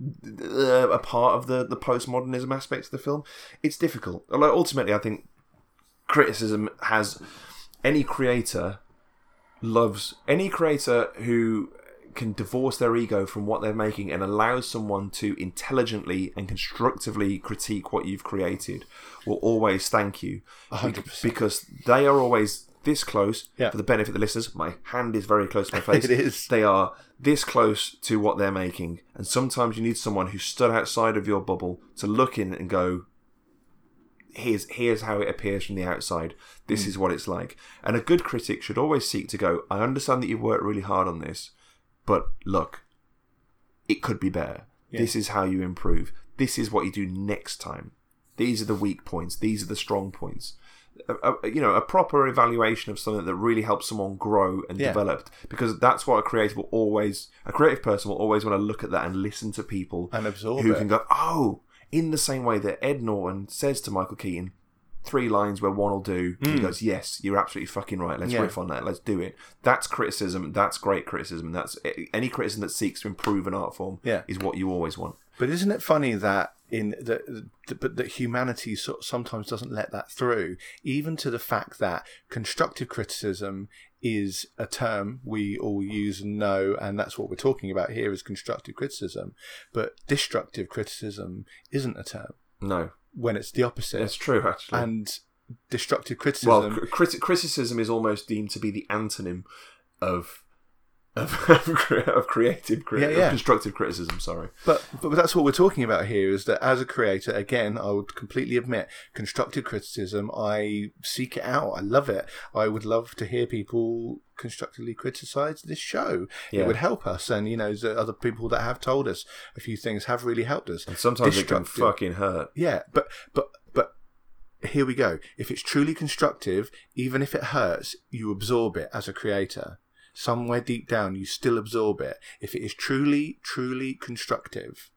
a part of the postmodernism aspects of the film? It's difficult. Although ultimately, I think criticism has any creator. Loves any creator who can divorce their ego from what they're making and allows someone to intelligently and constructively critique what you've created will always thank you. 100%. Because they are always this close, for the benefit of the listeners, my hand is very close to my face. It is. They are this close to what they're making. And sometimes you need someone who stood outside of your bubble to look in and go, here's how it appears from the outside. This is what it's like. And a good critic should always seek to go, I understand that you've worked really hard on this, but look, it could be better. Yeah. This is how you improve. This is what you do next time. These are the weak points. These are the strong points. A proper evaluation of something that really helps someone grow and develop, because that's what a creative person will always want to look at that and listen to people and absorb who can go, oh, in the same way that Ed Norton says to Michael Keaton, 3 lines where one will do, he goes, yes, you're absolutely fucking right, let's riff on that, let's do it. That's criticism, that's great criticism, that's any criticism that seeks to improve an art form is what you always want. But isn't it funny that that humanity sometimes doesn't let that through, even to the fact that constructive criticism is a term we all use and know, and that's what we're talking about here is constructive criticism. But destructive criticism isn't a term. No. When it's the opposite. That's true, actually. And destructive criticism... Well, criticism is almost deemed to be the antonym of Of creative criticism, constructive criticism, sorry. But that's what we're talking about here, is that as a creator, again, I would completely admit, constructive criticism, I seek it out. I love it. I would love to hear people constructively criticize this show. Yeah. It would help us. And, you know, the other people that have told us a few things have really helped us. And sometimes it can fucking hurt. Yeah, but here we go. If it's truly constructive, even if it hurts, you absorb it as a creator. Somewhere deep down, you still absorb it. If it is truly, truly constructive,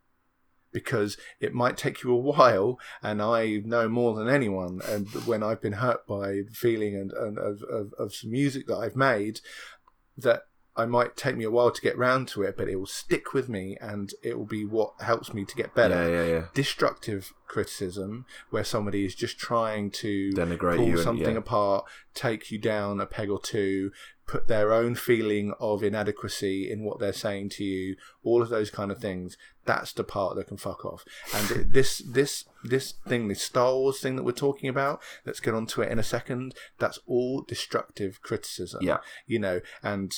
because it might take you a while, and I know more than anyone, and when I've been hurt by feeling and of some music that I've made, that I might take me a while to get round to it, but it will stick with me, and it will be what helps me to get better. Yeah. Destructive criticism, where somebody is just trying to denigrate pull you something apart, take you down a peg or two, put their own feeling of inadequacy in what they're saying to you, all of those kind of things. That's the part that can fuck off. And this thing, this Star Wars thing that we're talking about, let's get onto it in a second. That's all destructive criticism. Yeah, you know, and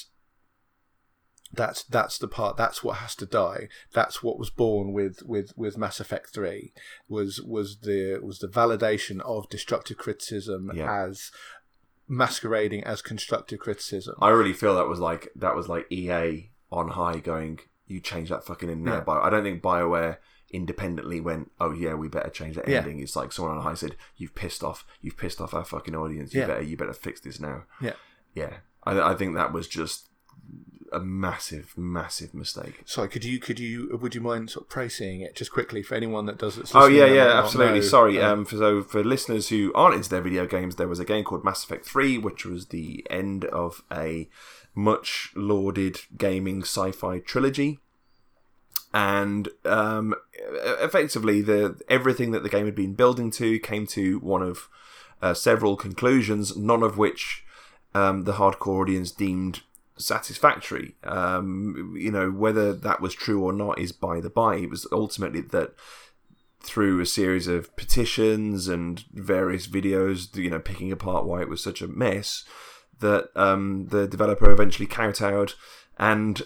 that's the part. That's what has to die. That's what was born with Mass Effect 3. Was the validation of destructive criticism as masquerading as constructive criticism. I really feel that was like EA on high going, you change that fucking ending. Yeah. I don't think BioWare independently went, oh yeah, we better change that ending. It's like someone on high said, you've pissed off our fucking audience. You better fix this now. Yeah, yeah. I think that was just a massive mistake. Sorry, would you mind sort of pricing it just quickly for anyone that does it? Absolutely. Sorry, for listeners who aren't into their video games, there was a game called Mass Effect 3, which was the end of a much lauded gaming sci-fi trilogy, and effectively everything that the game had been building to came to one of several conclusions, none of which the hardcore audience deemed satisfactory. You know, whether that was true or not is by the by. It was ultimately that through a series of petitions and various videos, you know, picking apart why it was such a mess, that the developer eventually kowtowed and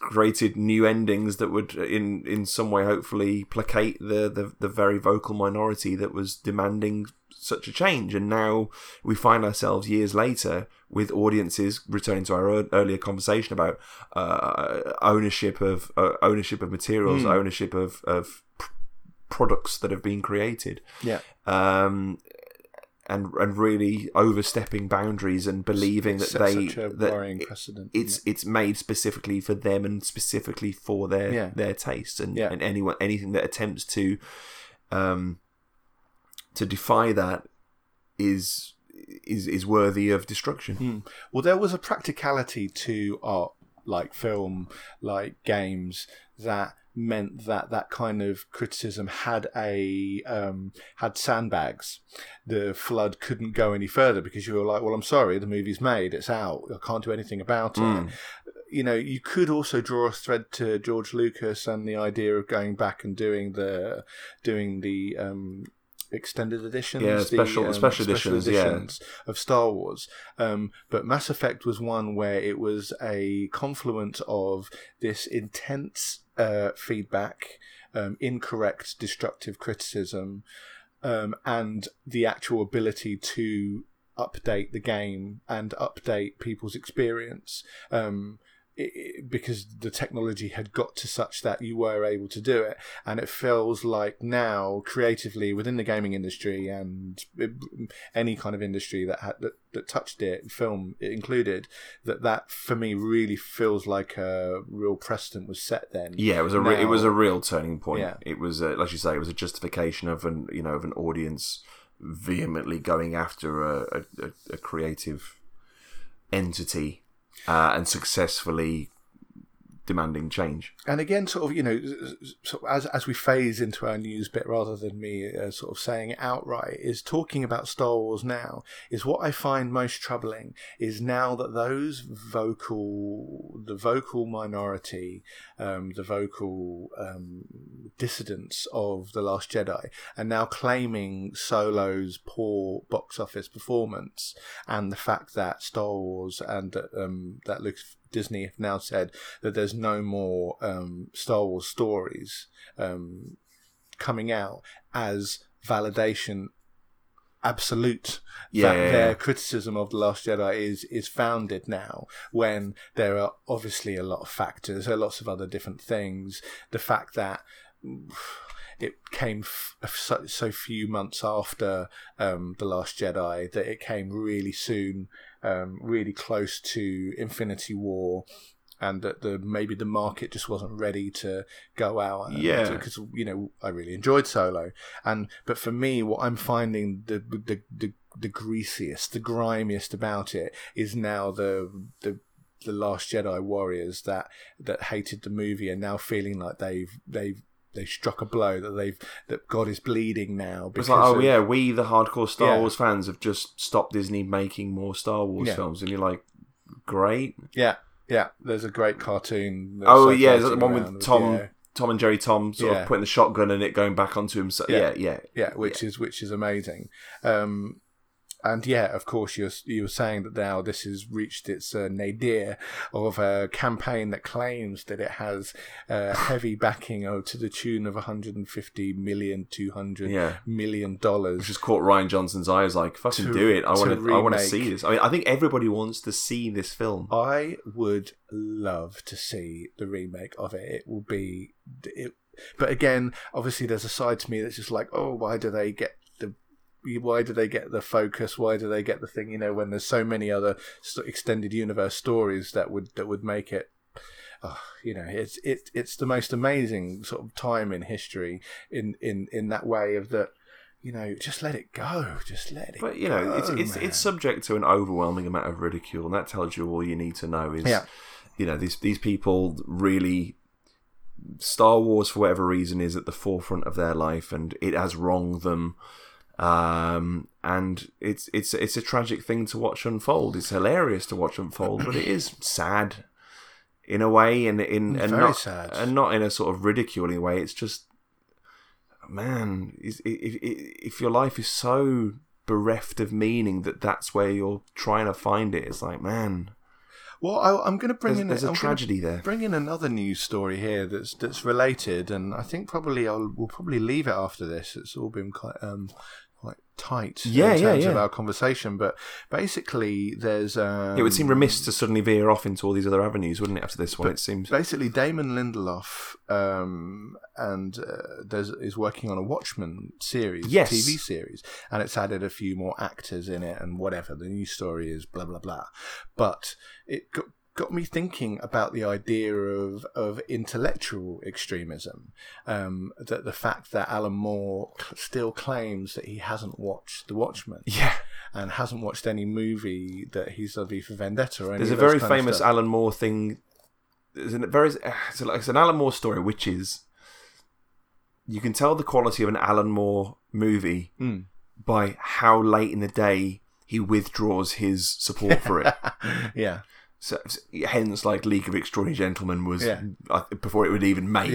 created new endings that would in some way hopefully placate the very vocal minority that was demanding such a change. And now we find ourselves years later with audiences returning to our earlier conversation about ownership of materials, ownership of products that have been created, and really overstepping boundaries and believing it's made specifically for them and specifically for their tastes, and anything that attempts to defy that is worthy of destruction. Well, there was a practicality to art, like film, like games, that meant that kind of criticism had had sandbags. The flood couldn't go any further because you were like, well, I'm sorry, the movie's made, it's out, I can't do anything about it. You know, you could also draw a thread to George Lucas and the idea of going back and doing the extended editions, special editions of Star Wars, but Mass Effect was one where it was a confluence of this intense feedback, incorrect destructive criticism, and the actual ability to update the game and update people's experience, because the technology had got to such that you were able to do it. And it feels like now, creatively, within the gaming industry and any kind of industry that touched it, film included, that for me really feels like a real precedent was set then. Yeah, it was a real turning point. Yeah. It was, like you say, it was a justification of an audience vehemently going after a creative entity. And successfully demanding change. And again, sort of, you know, sort of as we phase into our news bit, rather than me sort of saying it outright, is talking about Star Wars now is what I find most troubling, is now that the vocal minority, dissidents of The Last Jedi are now claiming Solo's poor box office performance and the fact that Star Wars and that Lucas Disney have now said that there's no more Star Wars stories coming out as validation absolute that their criticism of The Last Jedi is founded now, when there are obviously a lot of factors. There are lots of other different things. The fact that it came so few months after The Last Jedi, that it came really soon, really close to Infinity War, and that maybe the market just wasn't ready to go out. Because, you know, I really enjoyed Solo. But for me, what I'm finding the greasiest, the grimiest about it is now the Last Jedi warriors that hated the movie are now feeling like they've struck a blow, that God is bleeding now. It's like, we the hardcore Star Wars fans have just stopped Disney making more Star Wars films, and you're like, great. Yeah, there's a great cartoon. Is that the one with Tom and Jerry Tom sort of putting the shotgun and it going back onto himself? Which is amazing. And of course, you were saying that now this has reached its nadir of a campaign that claims that it has heavy backing to the tune of $150 million, $200 million. Which has caught Rian Johnson's eyes, like, fucking do it! I want to see this. I mean, I think everybody wants to see this film. I would love to see the remake of it. But again, obviously, there's a side to me that's just like, oh, why do they get the focus? Why do they get the thing? You know, when there's so many other extended universe stories that would make it. It's the most amazing sort of time in history in that way of that. You know, just let it go. But you know, it's subject to an overwhelming amount of ridicule, and that tells you all you need to know. You know, these people really. Star Wars, for whatever reason, is at the forefront of their life, and it has wronged them. And it's a tragic thing to watch unfold. It's hilarious to watch unfold, but it is sad in a way, and not in a sort of ridiculing way. It's just, man, if your life is so bereft of meaning that's where you're trying to find it, it's like, man. Well, I'm going to bring in. There's a tragedy there. Bring in another news story here that's related, and I think probably we'll leave it after this. It's all been quite tight in terms of our conversation, but basically there's. It would seem remiss to suddenly veer off into all these other avenues, wouldn't it? After this one, it seems. Basically, Damon Lindelof is working on a Watchmen series, TV series, and it's added a few more actors in it and whatever. The news story is blah blah blah, but it got me thinking about the idea of intellectual extremism, that the fact that Alan Moore still claims that he hasn't watched The Watchmen, and hasn't watched any movie that he's done, V for Vendetta. Or there's a very famous Alan Moore thing. It's an Alan Moore story, which is you can tell the quality of an Alan Moore movie by how late in the day he withdraws his support for it. So, hence, like, League of Extraordinary Gentlemen was before it would even made.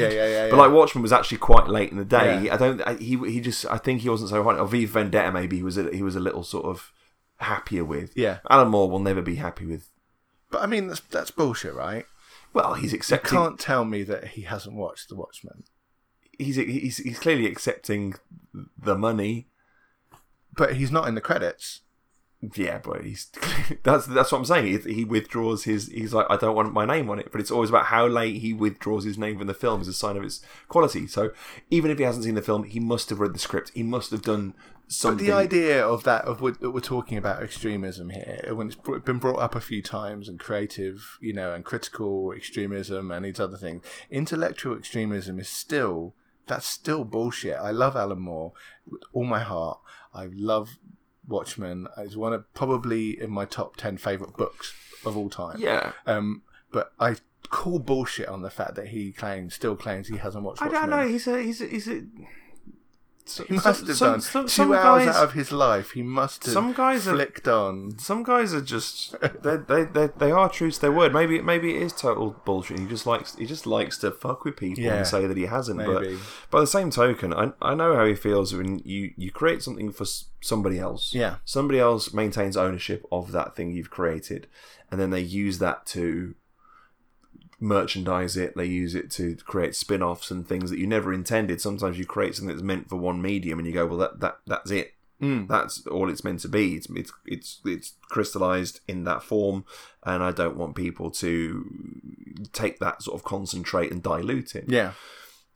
But like Watchmen was actually quite late in the day. I think he wasn't so hot. Or V for Vendetta, maybe he was a little sort of happier with. Alan Moore will never be happy with. But I mean, that's bullshit, right? Well, he's accepting. You can't tell me that he hasn't watched The Watchmen. He's clearly accepting the money, but he's not in the credits. Yeah, but that's what I'm saying. He withdraws he's like, I don't want my name on it. But it's always about how late he withdraws his name from the film as a sign of its quality. So even if he hasn't seen the film, he must have read the script. He must have done something. But the idea of that, of what we're talking about, extremism here, when it's been brought up a few times, and creative, you know, and critical extremism and these other things, intellectual extremism is still, that's still bullshit. I love Alan Moore with all my heart. I love Watchmen. Is one of probably in my top 10 favourite books of all time. But I call bullshit on the fact that he still claims he hasn't watched Watchmen. I don't know. He's a he must have done 2 hours out of his life. He must have. Some guys flicked on. Some guys are just they are true to their word. Maybe it is total bullshit. He just likes to fuck with people and say that he hasn't. Maybe. But by the same token, I know how he feels when you create something for somebody else. Yeah. Somebody else maintains ownership of that thing you've created, and then they use that to merchandise it. They use it to create spin-offs and things that you never intended. Sometimes you create something that's meant for one medium and you go, well, that's it. That's all it's meant to be. It's crystallized in that form, and I don't want people to take that sort of concentrate and dilute it. Yeah.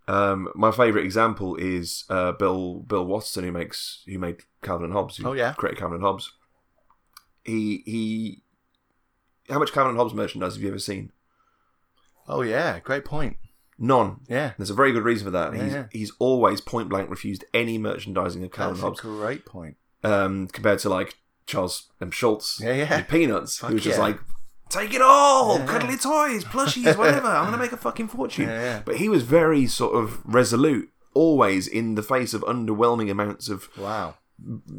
My favourite example is Bill Watterson, who made Calvin and Hobbes. Created Calvin and Hobbes. He how much Calvin and Hobbes merchandise have you ever seen? Oh yeah, great point. None. Yeah. There's a very good reason for that. He's always point blank refused any merchandising of Calvin Hobbes. That's a great point. Compared to like Charles M. Schultz with Peanuts, who was just like, take it all, cuddly toys, plushies, whatever, I'm going to make a fucking fortune. Yeah, yeah. But he was very sort of resolute, always in the face of underwhelming amounts of... Wow.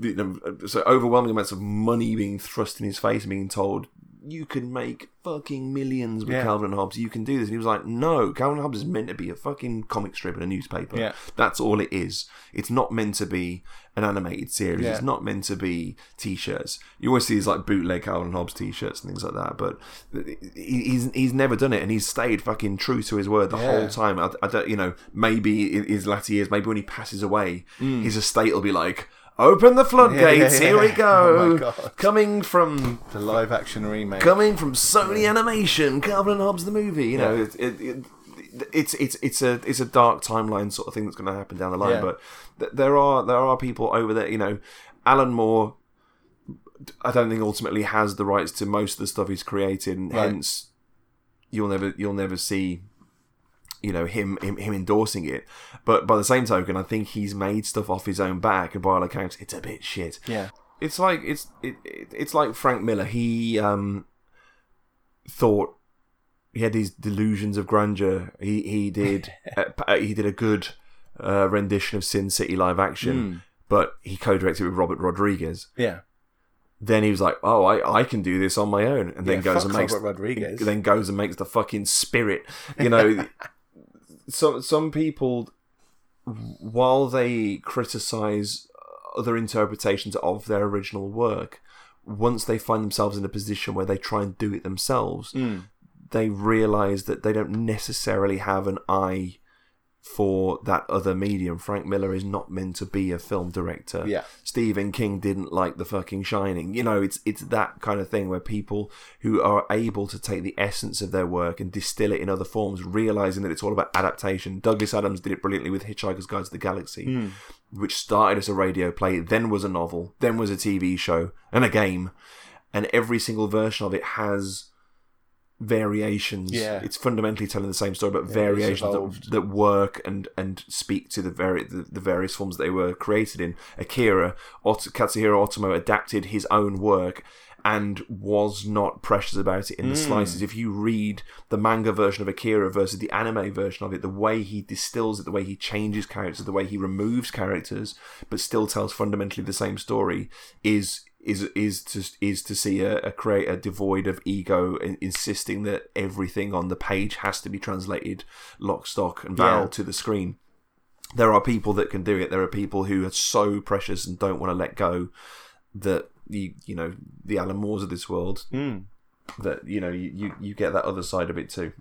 You know, so overwhelming amounts of money being thrust in his face and being told, you can make fucking millions with Calvin and Hobbes, you can do this. And he was like, no, Calvin and Hobbes is meant to be a fucking comic strip in a newspaper. Yeah. That's all it is. It's not meant to be an animated series. Yeah. It's not meant to be t-shirts. You always see these like bootleg Calvin and Hobbes t-shirts and things like that, but he's never done it, and he's stayed fucking true to his word the whole time. I don't, you know, maybe in his latter years, maybe when he passes away, his estate will be like, open the floodgates, here we go. Oh, coming from the live action remake, coming from Sony Animation, Calvin and Hobbes the movie. You know, it's a dark timeline sort of thing that's going to happen down the line. Yeah. But there are people over there. You know, Alan Moore, I don't think ultimately has the rights to most of the stuff he's created, and hence you'll never see, you know, him endorsing it. But by the same token, I think he's made stuff off his own back, and by all accounts, it's a bit shit. Yeah, it's like Frank Miller. He thought he had these delusions of grandeur. He did a good rendition of Sin City live action, but he co-directed with Robert Rodriguez. Yeah. Then he was like, "Oh, I can do this on my own," and then goes and makes Robert Rodriguez. Then goes and makes the fucking Spirit. You know. Some people, while they criticise other interpretations of their original work, once they find themselves in a position where they try and do it themselves, they realise that they don't necessarily have an eye for that other medium. Frank Miller is not meant to be a film director. Yeah. Stephen King didn't like The fucking Shining. You know, it's that kind of thing where people who are able to take the essence of their work and distill it in other forms, realizing that it's all about adaptation. Douglas Adams did it brilliantly with Hitchhiker's Guide to the Galaxy, which started as a radio play, then was a novel, then was a TV show and a game. And every single version of it has variations. Yeah. It's fundamentally telling the same story, but variations that work and speak to the various forms they were created in. Akira, Katsuhiro Otomo adapted his own work and was not precious about it in the slices. If you read the manga version of Akira versus the anime version of it, the way he distills it, the way he changes characters, the way he removes characters, but still tells fundamentally the same story is to see a creator devoid of ego and insisting that everything on the page has to be translated lock, stock and barrel to the screen. There are people that can do it. There are people who are so precious and don't want to let go that you know, the Alan Moores of this world, that you know, you get that other side of it too.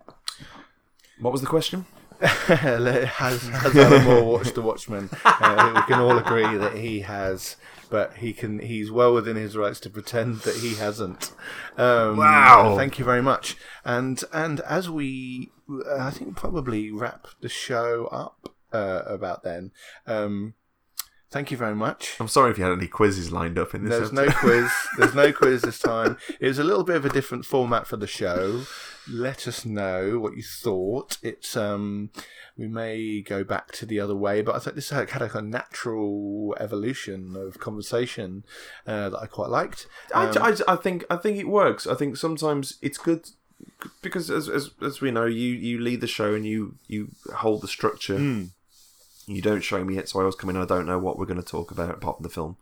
What was the question? Has Alan Moore watched The Watchmen? We can all agree that he has, but he's well within his rights to pretend that he hasn't. Wow! Thank you very much. And as we, I think, probably wrap the show up about then. Thank you very much. I'm sorry if you had any quizzes lined up in this episode. There's no quiz. There's no quiz this time. It was a little bit of a different format for the show. Let us know what you thought. It's we may go back to the other way, but I think this had a natural evolution of conversation that I quite liked. I think it works. I think sometimes it's good because as we know, you lead the show and you hold the structure. You don't show me it, so I always come in and I don't know what we're going to talk about apart from the film,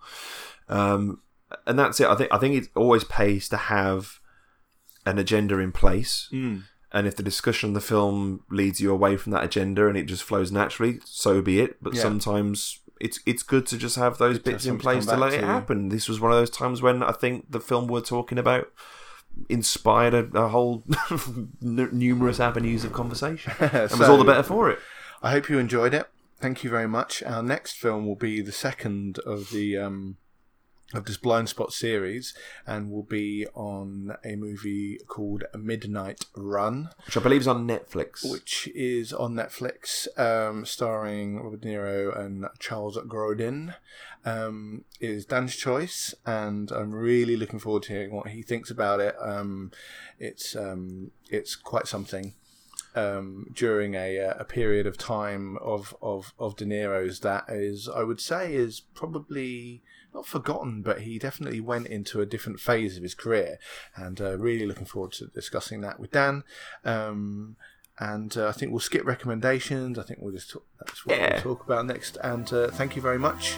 and that's it. I think it always pays to have an agenda in place, and if the discussion on the film leads you away from that agenda and it just flows naturally, so be it. But sometimes it's good to just have those bits in place to let it happen. This was one of those times when I think the film we're talking about inspired a whole numerous avenues of conversation. And so, was all the better for it. I hope you enjoyed it. Thank you very much. Our next film will be the second of the of this Blind Spot series, and will be on a movie called Midnight Run, which I believe is on Netflix. Starring Robert De Niro and Charles Grodin. It is Dan's choice, and I'm really looking forward to hearing what he thinks about it. It's quite something. During a period of time of De Niro's that is, I would say, is probably not forgotten, but he definitely went into a different phase of his career, and really looking forward to discussing that with Dan. And I think we'll skip recommendations. I think we'll just talk, that's what we'll talk about next. And thank you very much,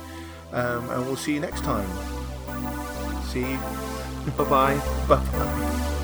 and we'll see you next time. See you. Bye bye.